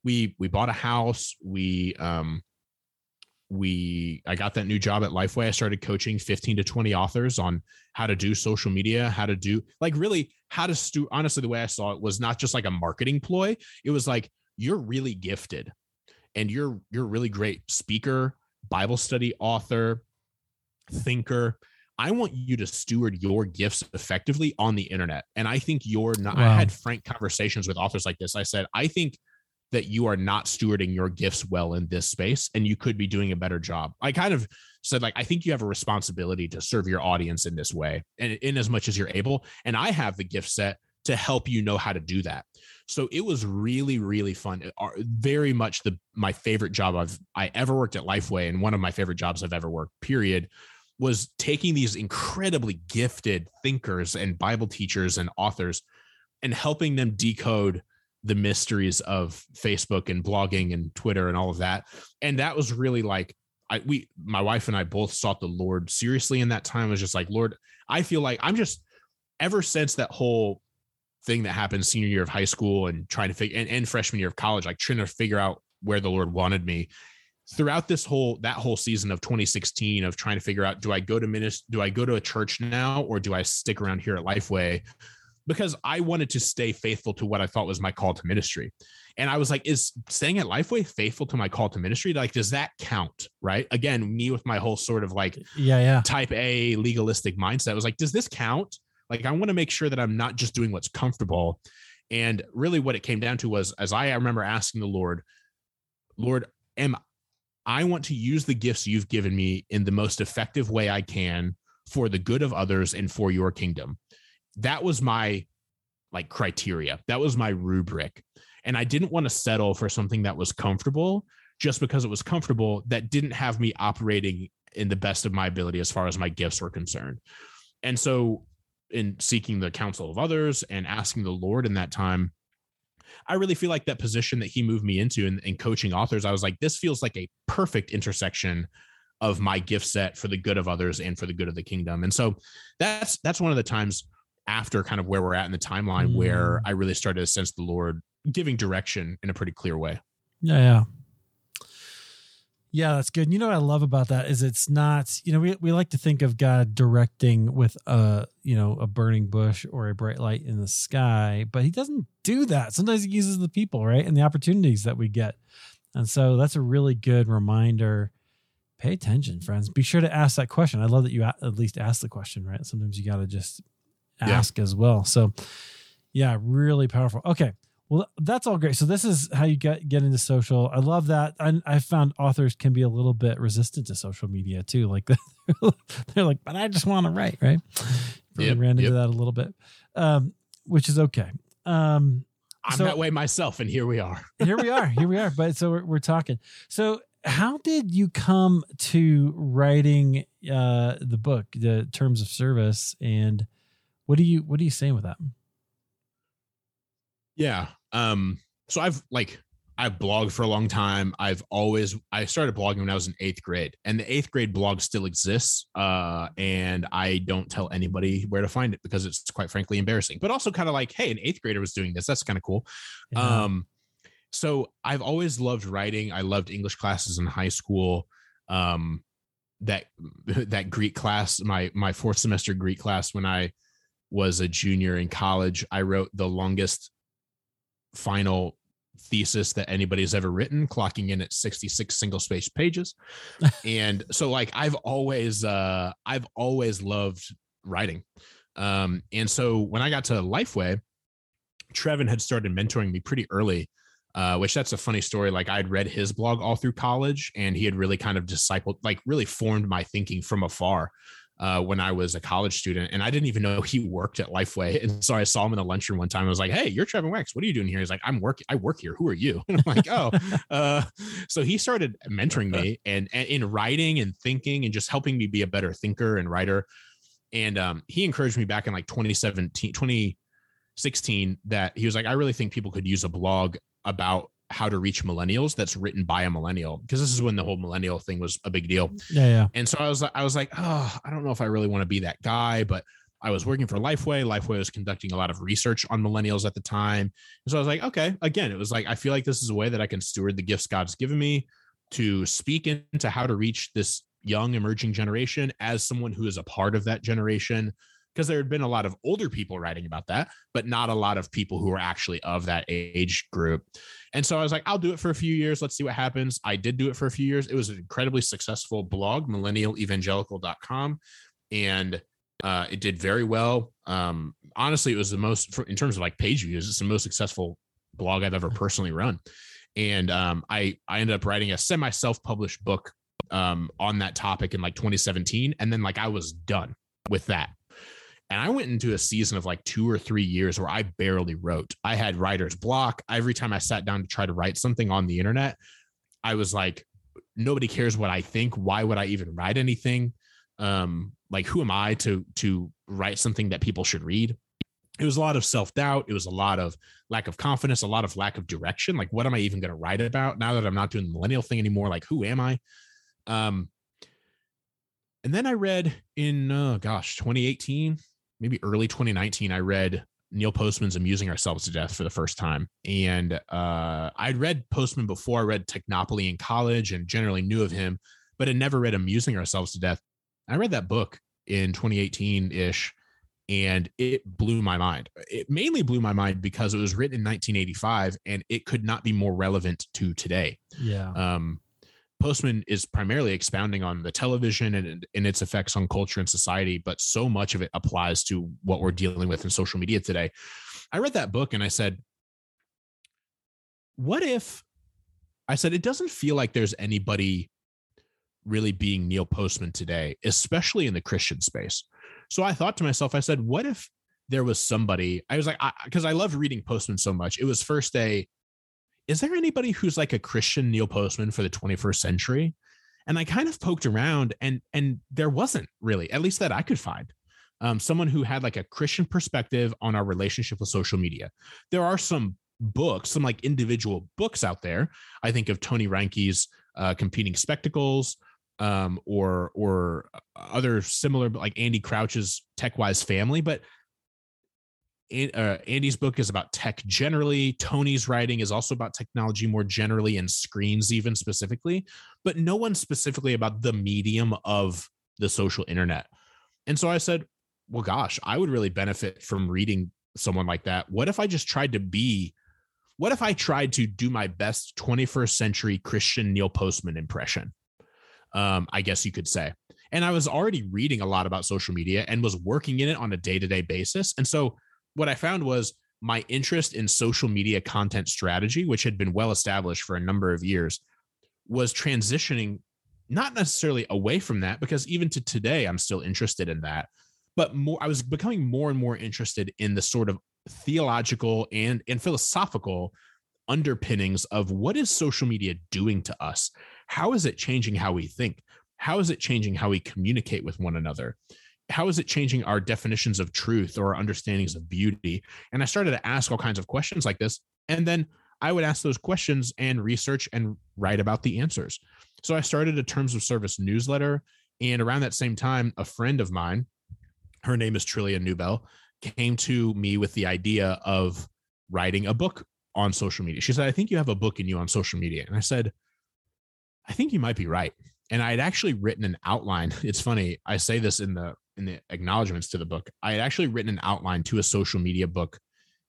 we bought a house. I got that new job at Lifeway. I started coaching 15 to 20 authors on how to do social media, how to do, like, really how to honestly, the way I saw it was not just like a marketing ploy. It was like, you're really gifted and you're really great speaker, Bible study author, thinker. I want you to steward your gifts effectively on the internet. And I think you're not, wow. I had frank conversations with authors like this. I said, I think that you are not stewarding your gifts well in this space, and you could be doing a better job. I kind of said, like, I think you have a responsibility to serve your audience in this way, and in as much as you're able. And I have the gift set to help you know how to do that. So it was really, really fun. Very much my favorite job I ever worked at Lifeway, and one of my favorite jobs I've ever worked, period, was taking these incredibly gifted thinkers and Bible teachers and authors and helping them decode the mysteries of Facebook and blogging and Twitter and all of that. And that was really like, my wife and I both sought the Lord seriously in that time. It was just like, Lord, I feel like I'm just, ever since that whole thing that happened senior year of high school and trying to figure and freshman year of college, like trying to figure out where the Lord wanted me throughout that whole season of 2016 of trying to figure out, do I go to a church now, or do I stick around here at Lifeway? Because I wanted to stay faithful to what I thought was my call to ministry. And I was like, is staying at Lifeway faithful to my call to ministry? Like, does that count? Right. Again, me with my whole sort of like type A legalistic mindset was like, does this count? Like, I want to make sure that I'm not just doing what's comfortable. And really what it came down to was, as I remember asking the Lord, I want to use the gifts you've given me in the most effective way I can for the good of others and for your kingdom. That was my like criteria. That was my rubric. And I didn't want to settle for something that was comfortable just because it was comfortable, that didn't have me operating in the best of my ability as far as my gifts were concerned. And so in seeking the counsel of others and asking the Lord in that time, I really feel like that position that he moved me into in coaching authors, I was like, this feels like a perfect intersection of my gift set for the good of others and for the good of the kingdom. And so that's one of the times after kind of where we're at in the timeline where I really started to sense the Lord giving direction in a pretty clear way. Yeah. That's good. And you know, what I love about that is it's not, you know, we like to think of God directing with a burning bush or a bright light in the sky, but he doesn't do that. Sometimes he uses the people, right? And the opportunities that we get. And so that's a really good reminder. Pay attention, friends. Be sure to ask that question. I love that you at least ask the question, right? Sometimes you got to just ask as well. So yeah, really powerful. Okay. Well, that's all great. So this is how you get into social. I love that. I found authors can be a little bit resistant to social media too. Like they're like, but I just want to write, right? Ran into that a little bit, which is okay. I'm that way myself, and here we are. But so we're talking. So how did you come to writing the book, The Terms of Service, and what are you saying with that? Yeah. So I've blogged for a long time. I started blogging when I was in 8th grade, and the 8th grade blog still exists. And I don't tell anybody where to find it because it's quite frankly embarrassing, but also kind of like, hey, an 8th grader was doing this. That's kind of cool. Yeah. So I've always loved writing. I loved English classes in high school. That Greek class, my fourth semester Greek class, when I was a junior in college, I wrote the longest final thesis that anybody's ever written, clocking in at 66 single spaced pages. And so like, I've always loved writing. And so when I got to Lifeway, Trevin had started mentoring me pretty early, which that's a funny story. Like I'd read his blog all through college, and he had really kind of discipled, like really formed my thinking from afar when I was a college student. And I didn't even know he worked at Lifeway. And so I saw him in the lunchroom one time. I was like, "Hey, you're Trevin Wax. What are you doing here?" He's like, I work here. Who are you? And I'm like, "Oh." So he started mentoring me and in writing and thinking and just helping me be a better thinker and writer. And he encouraged me back in like 2016, that he was like, "I really think people could use a blog about how to reach millennials that's written by a millennial," because this is when the whole millennial thing was a big deal. Yeah. And so I was like, "Oh, I don't know if I really want to be that guy," but I was working for Lifeway. Lifeway was conducting a lot of research on millennials at the time. And so I was like, okay, again, it was like, I feel like this is a way that I can steward the gifts God's given me to speak into how to reach this young emerging generation as someone who is a part of that generation. Because there had been a lot of older people writing about that, but not a lot of people who were actually of that age group. And so I was like, I'll do it for a few years. Let's see what happens. I did do it for a few years. It was an incredibly successful blog, millennialevangelical.com. And it did very well. Honestly, it was the most, in terms of like page views, it's the most successful blog I've ever personally run. And I ended up writing a semi self-published book on that topic in like 2017. And then like I was done with that. And I went into a season of like 2 or 3 years where I barely wrote. I had writer's block. Every time I sat down to try to write something on the internet, I was like, nobody cares what I think. Why would I even write anything? Like, who am I to write something that people should read? It was a lot of self-doubt. It was a lot of lack of confidence, a lot of lack of direction. Like, what am I even going to write about now that I'm not doing the millennial thing anymore? Like, who am I? And then I read in, 2018, maybe early 2019, I read Neil Postman's Amusing Ourselves to Death for the first time. And I'd read Postman before. I read Technopoly in college and generally knew of him, but had never read Amusing Ourselves to Death. I read that book in 2018-ish, and it blew my mind. It mainly blew my mind because it was written in 1985, and it could not be more relevant to today. Yeah. Postman is primarily expounding on the television and its effects on culture and society, but so much of it applies to what we're dealing with in social media today. I read that book and I said, I said, it doesn't feel like there's anybody really being Neil Postman today, especially in the Christian space. So I thought to myself, I said, what if there was somebody? I was like, because I loved reading Postman so much. It was first a, is there anybody who's like a Christian Neil Postman for the 21st century? And I kind of poked around and there wasn't really, at least that I could find, someone who had like a Christian perspective on our relationship with social media. There are some books, some like individual books out there. I think of Tony Reinke's Competing Spectacles or other similar, like Andy Crouch's TechWise Family, but Andy's book is about tech generally. Tony's writing is also about technology more generally and screens even specifically, but no one specifically about the medium of the social internet. And so I said, well, gosh, I would really benefit from reading someone like that. What if I tried to do my best 21st century Christian Neil Postman impression? I guess you could say. And I was already reading a lot about social media and was working in it on a day-to-day basis. And so what I found was my interest in social media content strategy, which had been well established for a number of years, was transitioning not necessarily away from that, because even to today, I'm still interested in that. But I was becoming more and more interested in the sort of theological and philosophical underpinnings of what is social media doing to us? How is it changing how we think? How is it changing how we communicate with one another? How is it changing our definitions of truth or our understandings of beauty? And I started to ask all kinds of questions like this. And then I would ask those questions and research and write about the answers. So I started a Terms of Service newsletter. And around that same time, a friend of mine, her name is Trillia Newbell, came to me with the idea of writing a book on social media. She said, I think you have a book in you on social media. And I said, I think you might be right. And I had actually written an outline. It's funny. I say this in the acknowledgements to the book. I had actually written an outline to a social media book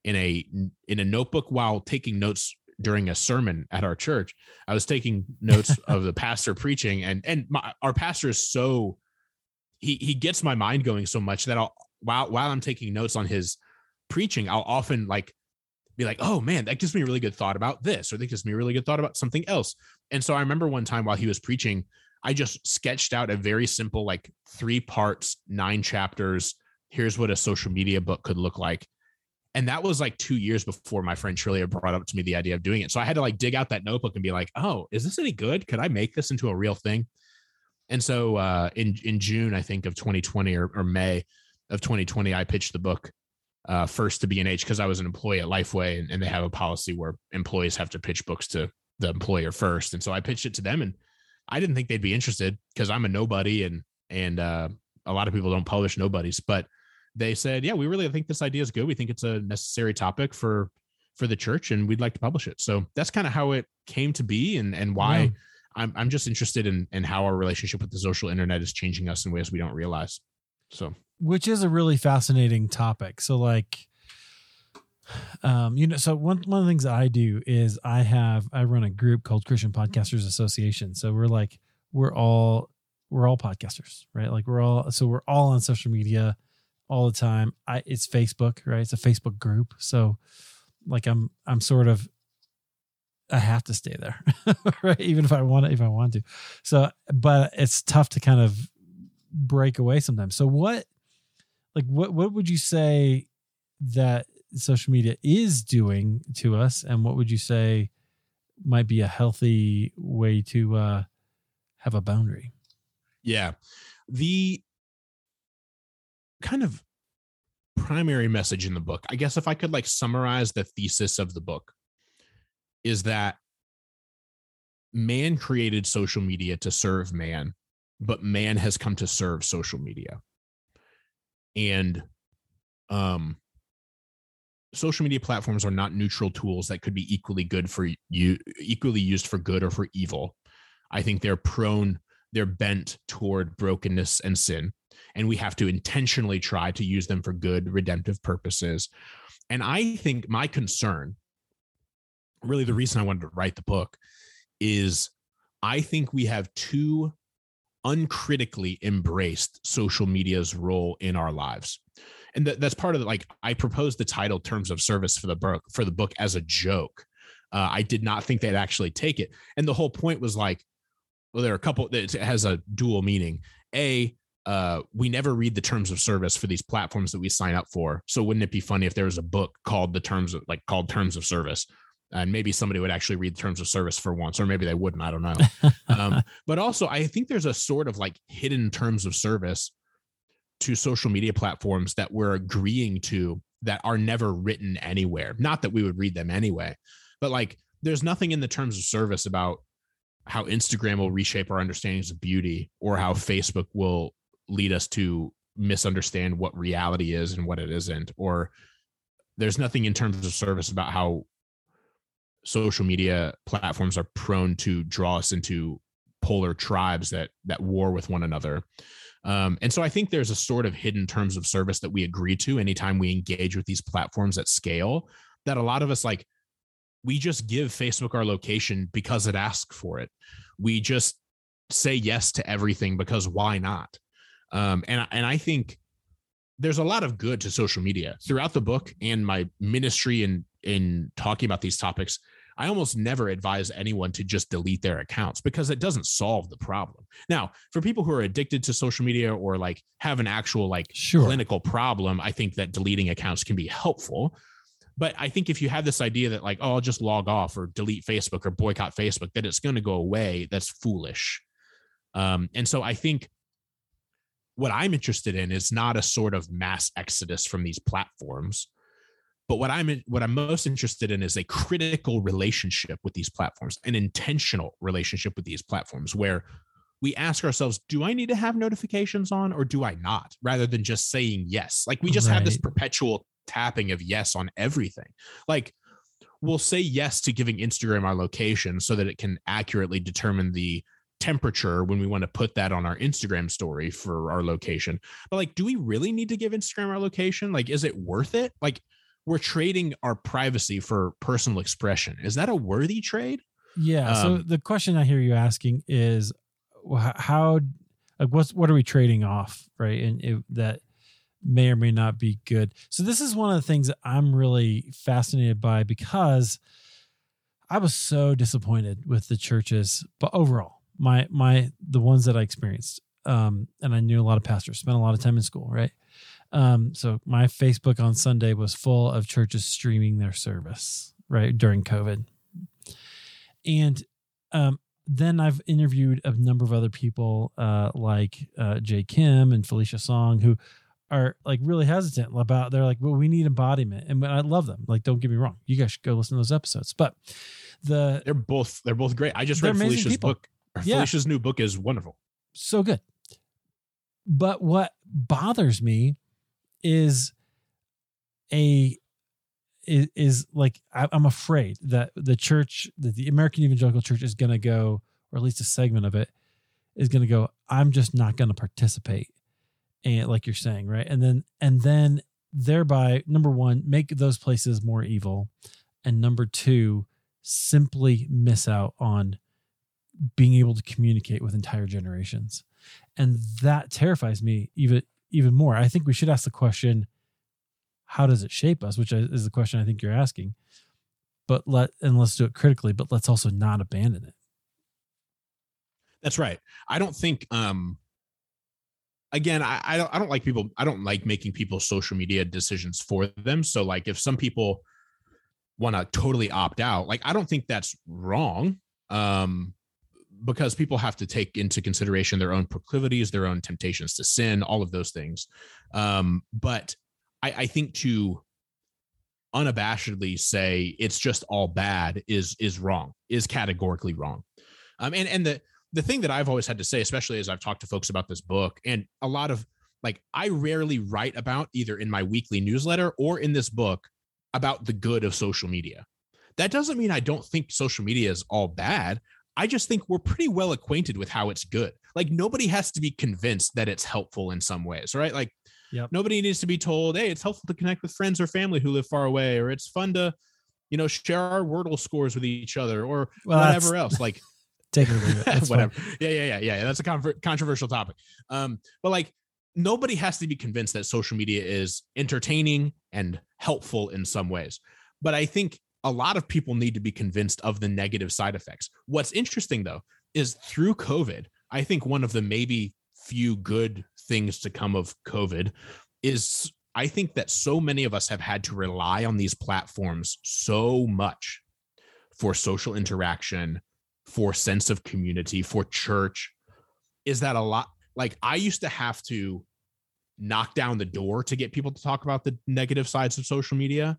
in a notebook while taking notes during a sermon at our church. I was taking notes of the pastor preaching, and our pastor is so, he gets my mind going so much that while I'm taking notes on his preaching, I'll often be like, oh man, that gives me a really good thought about this, or that gives me a really good thought about something else. And so I remember one time while he was preaching, I just sketched out a very simple, 3 parts, 9 chapters. Here's what a social media book could look like. And that was 2 years before my friend Shirley had brought up to me the idea of doing it. So I had to dig out that notebook and be like, oh, is this any good? Could I make this into a real thing? And so in June, I think of 2020 or May of 2020, I pitched the book first to B&H because I was an employee at Lifeway and they have a policy where employees have to pitch books to the employer first. And so I pitched it to them and I didn't think they'd be interested because I'm a nobody and a lot of people don't publish nobodies, but they said, yeah, we really think this idea is good. We think it's a necessary topic for the church and we'd like to publish it. So that's kind of how it came to be and why I'm just interested in how our relationship with the social internet is changing us in ways we don't realize. So, which is a really fascinating topic. So so one of the things I do is I run a group called Christian Podcasters Association. So we're all podcasters, right? We're all on social media all the time. It's Facebook, right? It's a Facebook group. So I'm sort of, I have to stay there, right? Even if I want to. So, but it's tough to kind of break away sometimes. So what would you say that social media is doing to us? And what would you say might be a healthy way to have a boundary? Yeah. The kind of primary message in the book, I guess if I could summarize the thesis of the book, is that man created social media to serve man, but man has come to serve social media. And social media platforms are not neutral tools that could be equally good for you, equally used for good or for evil. I think they're bent toward brokenness and sin. And we have to intentionally try to use them for good, redemptive purposes. And I think my concern, really the reason I wanted to write the book, is I think we have too uncritically embraced social media's role in our lives. And that's part of it. I proposed the title Terms of Service for the book as a joke. I did not think they'd actually take it. And the whole point was there are a couple that has a dual meaning. We never read the terms of service for these platforms that we sign up for. So wouldn't it be funny if there was a book called called Terms of Service, and maybe somebody would actually read the terms of service for once, or maybe they wouldn't, I don't know. But also I think there's a sort of hidden terms of service to social media platforms that we're agreeing to that are never written anywhere. Not that we would read them anyway, but there's nothing in the terms of service about how Instagram will reshape our understandings of beauty or how Facebook will lead us to misunderstand what reality is and what it isn't, or there's nothing in terms of service about how social media platforms are prone to draw us into polar tribes that war with one another. And so I think there's a sort of hidden terms of service that we agree to anytime we engage with these platforms at scale, that a lot of us we just give Facebook our location because it asks for it. We just say yes to everything because why not? And I think there's a lot of good to social media. Throughout the book and my ministry in talking about these topics, I almost never advise anyone to just delete their accounts because it doesn't solve the problem. Now, for people who are addicted to social media or have an actual clinical problem, I think that deleting accounts can be helpful. But I think if you have this idea that I'll just log off or delete Facebook or boycott Facebook, that it's going to go away, that's foolish. And so I think what I'm interested in is not a sort of mass exodus from these platforms, but what I'm most interested in is a critical relationship with these platforms, an intentional relationship with these platforms where we ask ourselves, do I need to have notifications on or do I not? Rather than just saying yes. We just have this perpetual tapping of yes on everything. we'll say yes to giving Instagram our location so that it can accurately determine the temperature when we want to put that on our Instagram story for our location. But like, do we really need to give Instagram our location? Like, is it worth it? Like, we're trading our privacy for personal expression. Is that a worthy trade? Yeah. So the question I hear you asking is how, like, what are we trading off? Right. And that may or may not be good. So this is one of the things that I'm really fascinated by, because I was so disappointed with the churches, but overall, the ones that I experienced, and I knew a lot of pastors, spent a lot of time in school, right? So my Facebook on Sunday was full of churches streaming their service, right, during COVID. And then I've interviewed a number of other people like Jay Kim and Felicia Song, who are like really hesitant about, they're like, well, we need embodiment. And I love them. Like, don't get me wrong. You guys should go listen to those episodes. But they're both great. I just read Felicia's book. Felicia's new book is wonderful. So good. But what bothers me is I'm afraid that the church, that the American Evangelical Church is going to go, or at least a segment of it is going to go, I'm just not going to participate. And like you're saying, right. And then thereby, number one, make those places more evil. And number two, simply miss out on being able to communicate with entire generations. And that terrifies me even more. I think we should ask the question, how does it shape us? Which is the question I think you're asking, but let's do it critically, but let's also not abandon it. That's right. I don't think, again, I don't like making people's social media decisions for them. So like, if some people want to totally opt out, like, I don't think that's wrong. Because people have to take into consideration their own proclivities, their own temptations to sin, all of those things. But I think to unabashedly say it's just all bad is wrong, is categorically wrong. And the thing that I've always had to say, especially as I've talked to folks about this book, and a lot of, like, I rarely write about, either in my weekly newsletter or in this book, about the good of social media. That doesn't mean I don't think social media is all bad. I just think we're pretty well acquainted with how it's good. Like, nobody has to be convinced that it's helpful in some ways, right? Like, yep. Nobody needs to be told, hey, it's helpful to connect with friends or family who live far away, or it's fun to, you know, share our Wordle scores with each other, or whatever else. Like, take it or leave it. Whatever. Fine. Yeah. That's a controversial topic. But like, nobody has to be convinced that social media is entertaining and helpful in some ways. But I think a lot of people need to be convinced of the negative side effects. What's interesting, though, is through COVID, I think one of the maybe few good things to come of COVID is, I think that so many of us have had to rely on these platforms so much for social interaction, for sense of community, for church, is that a lot. Like, I used to have to knock down the door to get people to talk about the negative sides of social media.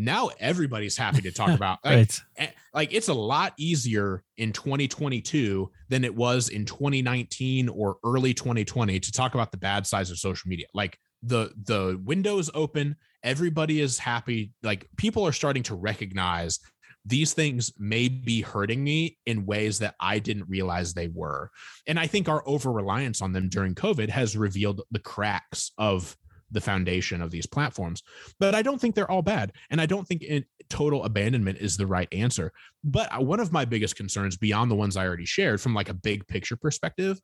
Now everybody's happy to talk about, like, right. Like, it's a lot easier in 2022 than it was in 2019 or early 2020 to talk about the bad sides of social media. Like, the window is open. Everybody is happy. Like, people are starting to recognize these things may be hurting me in ways that I didn't realize they were. And I think our over-reliance on them during COVID has revealed the cracks of the foundation of these platforms, but I don't think they're all bad. And I don't think total abandonment is the right answer. But one of my biggest concerns, beyond the ones I already shared, from like a big picture perspective,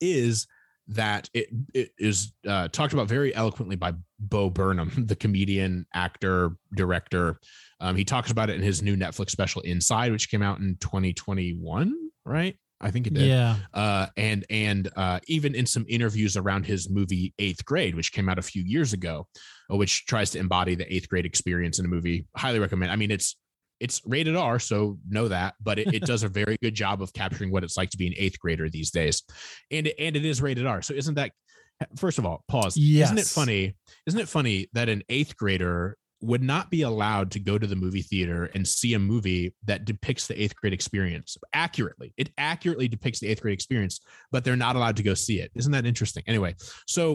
is that it is talked about very eloquently by Bo Burnham, the comedian, actor, director. He talks about it in his new Netflix special Inside, which came out in 2021, right? I think it did. Yeah. And even in some interviews around his movie Eighth Grade, which came out a few years ago, which tries to embody the eighth grade experience in a movie. Highly recommend. I mean, it's rated R, so know that, but it does a very good job of capturing what it's like to be an eighth grader these days. And it is rated R. So isn't that, first of all, pause. Yes. Isn't it funny that an eighth grader would not be allowed to go to the movie theater and see a movie that depicts the eighth grade experience accurately? It accurately depicts the eighth grade experience, but they're not allowed to go see it. Isn't that interesting? Anyway, so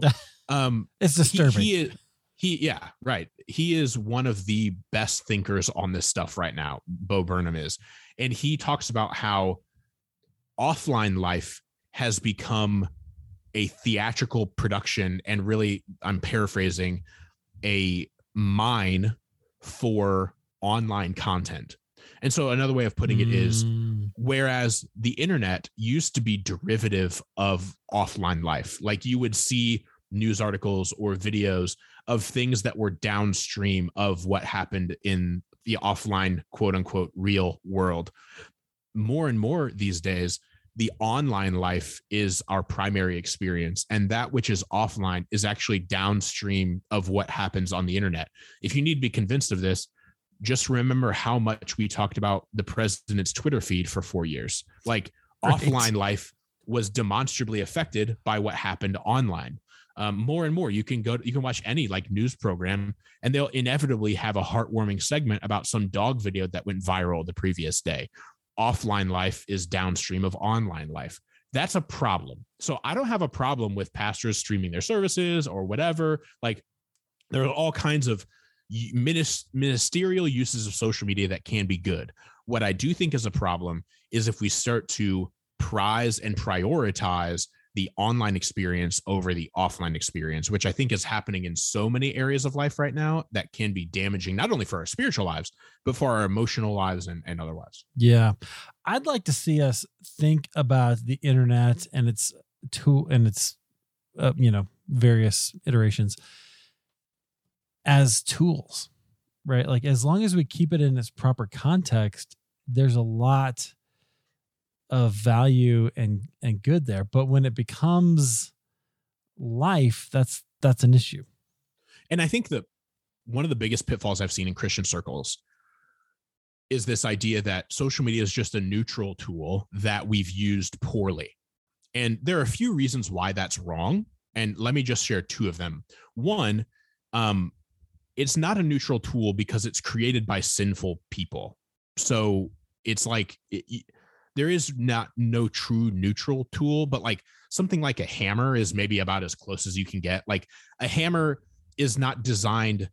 it's disturbing. He, he, He is one of the best thinkers on this stuff right now. Bo Burnham is. And he talks about how offline life has become a theatrical production and really, I'm paraphrasing, a mine for online content. And so another way of putting it is, whereas the internet used to be derivative of offline life, like you would see news articles or videos of things that were downstream of what happened in the offline, quote unquote, real world. More and more these days, the online life is our primary experience, and that which is offline is actually downstream of what happens on the internet. If you need to be convinced of this, just remember how much we talked about the president's Twitter feed for 4 years. Like, right. Offline life was demonstrably affected by what happened online. More and more, you can watch any like news program and they'll inevitably have a heartwarming segment about some dog video that went viral the previous day. Offline life is downstream of online life. That's a problem. So I don't have a problem with pastors streaming their services or whatever. Like, there are all kinds of ministerial uses of social media that can be good. What I do think is a problem is if we start to prize and prioritize the online experience over the offline experience, which I think is happening in so many areas of life right now that can be damaging, not only for our spiritual lives, but for our emotional lives and otherwise. Yeah. I'd like to see us think about the internet and its tool and its, various iterations as tools, right? Like, as long as we keep it in its proper context, there's a lot of value and good there. But when it becomes life, that's an issue. And I think that one of the biggest pitfalls I've seen in Christian circles is this idea that social media is just a neutral tool that we've used poorly. And there are a few reasons why that's wrong. And let me just share two of them. One, it's not a neutral tool because it's created by sinful people. So it's like, there is no true neutral tool, but like something like a hammer is maybe about as close as you can get. Like, a hammer is not designed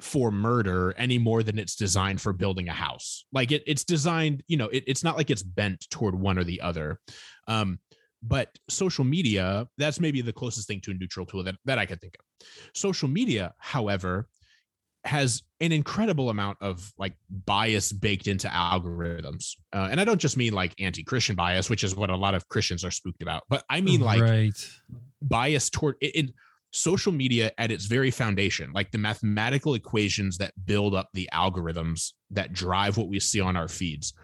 for murder any more than it's designed for building a house. Like, it's designed, it's not like it's bent toward one or the other. But social media, that's maybe the closest thing to a neutral tool that I could think of. Social media, however, has an incredible amount of like bias baked into algorithms. And I don't just mean like anti-Christian bias, which is what a lot of Christians are spooked about, but I mean like bias toward social media at its very foundation, like the mathematical equations that build up the algorithms that drive what we see on our feeds,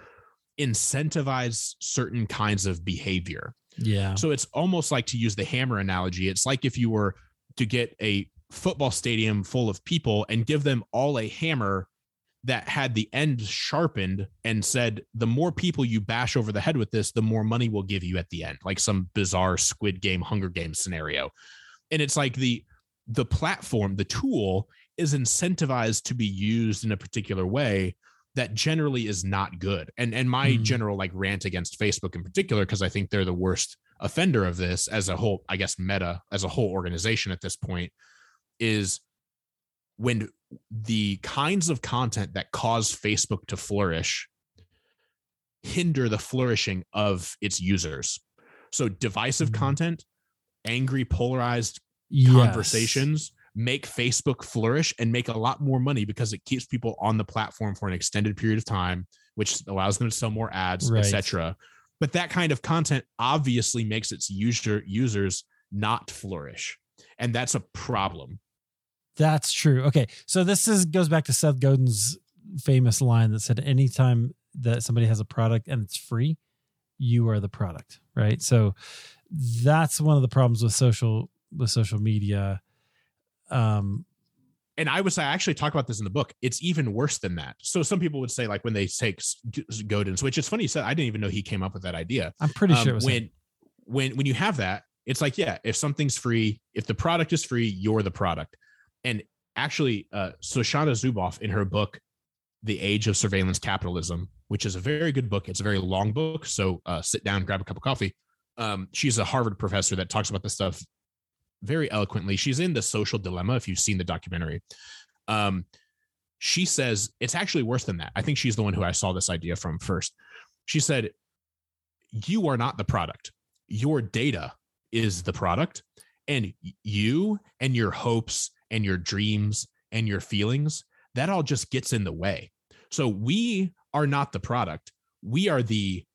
incentivize certain kinds of behavior. Yeah. So it's almost like, to use the hammer analogy, it's like if you were to get a football stadium full of people and give them all a hammer that had the end sharpened and said, the more people you bash over the head with this, the more money we'll give you at the end, like some bizarre Squid Game, Hunger Game scenario. And it's like the platform, the tool is incentivized to be used in a particular way that generally is not good. And my general like rant against Facebook in particular, because I think they're the worst offender of this as a whole, I guess, Meta as a whole organization at this point, is when the kinds of content that cause Facebook to flourish hinder the flourishing of its users. So divisive content, angry, polarized conversations make Facebook flourish and make a lot more money because it keeps people on the platform for an extended period of time, which allows them to sell more ads, etc. But that kind of content obviously makes its users not flourish. And that's a problem. That's true. Okay. So this goes back to Seth Godin's famous line that said, anytime that somebody has a product and it's free, you are the product, right? So that's one of the problems with social media. And I would say, I actually talk about this in the book. It's even worse than that. So some people would say, like, when they take Godin's, which is funny, you said, I didn't even know he came up with that idea. I'm pretty sure it was when you have that, it's like, yeah, if something's free, if the product is free, you're the product. And actually, Shoshana Zuboff, in her book, The Age of Surveillance Capitalism, which is a very good book. It's a very long book. So sit down, grab a cup of coffee. She's a Harvard professor that talks about this stuff very eloquently. She's in The Social Dilemma, if you've seen the documentary. She says, it's actually worse than that. I think she's the one who I saw this idea from first. She said, you are not the product. Your data is the product, and you and your hopes and your dreams and your feelings, that all just gets in the way. So we are not the product. We are the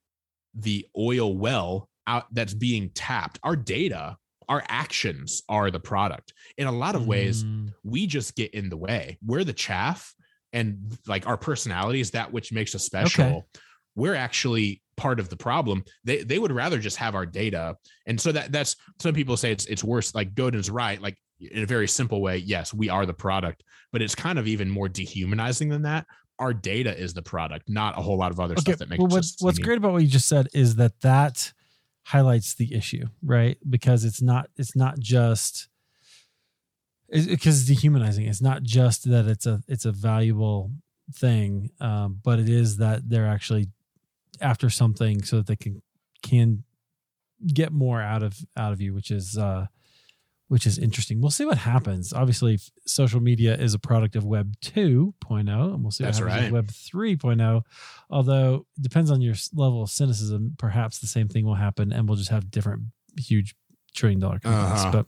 oil well out that's being tapped. Our data, our actions are the product. In a lot of ways, we just get in the way. We're the chaff, and like our personality is that which makes us special. Okay. We're actually part of the problem. They would rather just have our data. And so that's, some people say it's worse. Like Godin's right. Like in a very simple way, yes, we are the product, but it's kind of even more dehumanizing than that. Our data is the product, not a whole lot of other stuff that makes sense. What's great about what you just said is that highlights the issue, right? Because it's dehumanizing. It's not just that it's a valuable thing, but it is that they're actually after something so that they can get more out of you, which is interesting. We'll see what happens. Obviously, social media is a product of Web 2.0, and we'll see what happens with Web 3.0. Although, it depends on your level of cynicism, perhaps the same thing will happen, and we'll just have different huge trillion-dollar companies.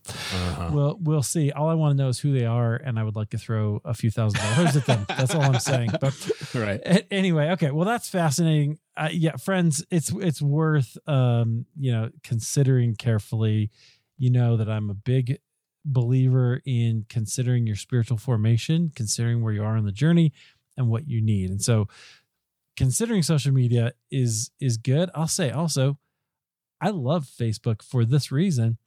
But we'll see. All I want to know is who they are, and I would like to throw a few $1,000s at them. That's all I'm saying. But anyway, okay. Well, that's fascinating. Friends, it's worth considering carefully. You know that I'm a big believer in considering your spiritual formation, considering where you are on the journey and what you need. And so considering social media is good. I'll say also, I love Facebook for this reason.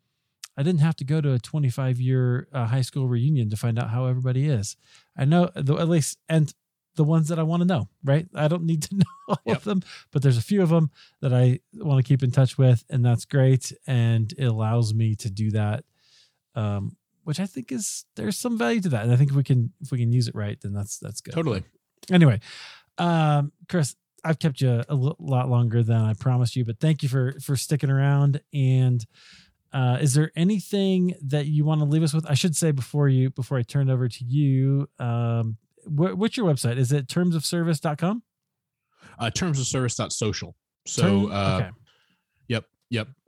I didn't have to go to a 25-year high school reunion to find out how everybody is. I know, at least, and the ones that I want to know, right? I don't need to know all of them, but there's a few of them that I want to keep in touch with, and that's great. And it allows me to do that, which I think there's some value to that. And I think if we can use it right, then that's good. Totally. Anyway, Chris, I've kept you a lot longer than I promised you, but thank you for sticking around. And is there anything that you want to leave us with? I should say before I turn it over to you, what's your website? Is it termsofservice.com? Termsofservice.social. So, okay. Yep.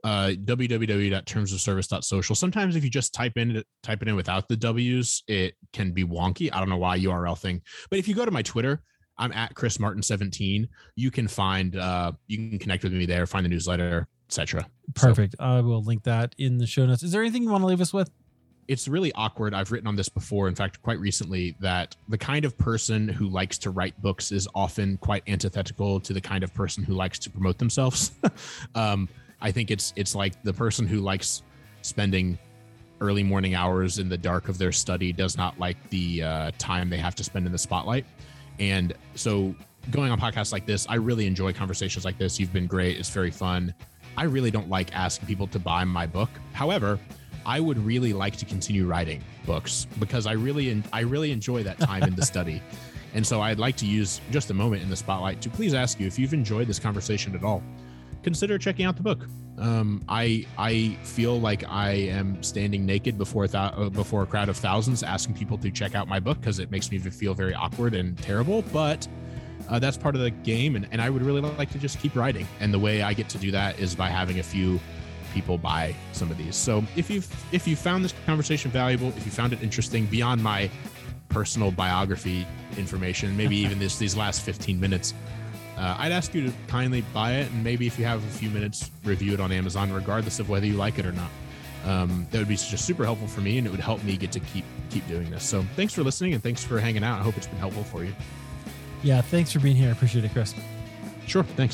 www.termsofservice.social. Sometimes if you just type it in without the W's, it can be wonky. I don't know why URL thing, but if you go to my Twitter, I'm at Chris Martin 17. You can find, you can connect with me there, find the newsletter, etc. Perfect. So, I will link that in the show notes. Is there anything you want to leave us with? It's really awkward. I've written on this before, in fact, quite recently, that the kind of person who likes to write books is often quite antithetical to the kind of person who likes to promote themselves. I think it's like the person who likes spending early morning hours in the dark of their study does not like the time they have to spend in the spotlight. And so going on podcasts like this, I really enjoy conversations like this. You've been great. It's very fun. I really don't like asking people to buy my book. However, I would really like to continue writing books because I really enjoy that time in the study. And so I'd like to use just a moment in the spotlight to please ask you, if you've enjoyed this conversation at all, consider checking out the book. I feel like I am standing naked before a crowd of thousands asking people to check out my book because it makes me feel very awkward and terrible, but that's part of the game. And I would really like to just keep writing. And the way I get to do that is by having a few people buy some of these. So if you found this conversation valuable, if you found it interesting beyond my personal biography information, maybe even these last 15 minutes, I'd ask you to kindly buy it. And maybe if you have a few minutes, review it on Amazon, regardless of whether you like it or not. That would be just super helpful for me, and it would help me get to keep doing this. So thanks for listening, and thanks for hanging out. I hope it's been helpful for you. Yeah. Thanks for being here. I appreciate it, Chris. Sure. Thanks.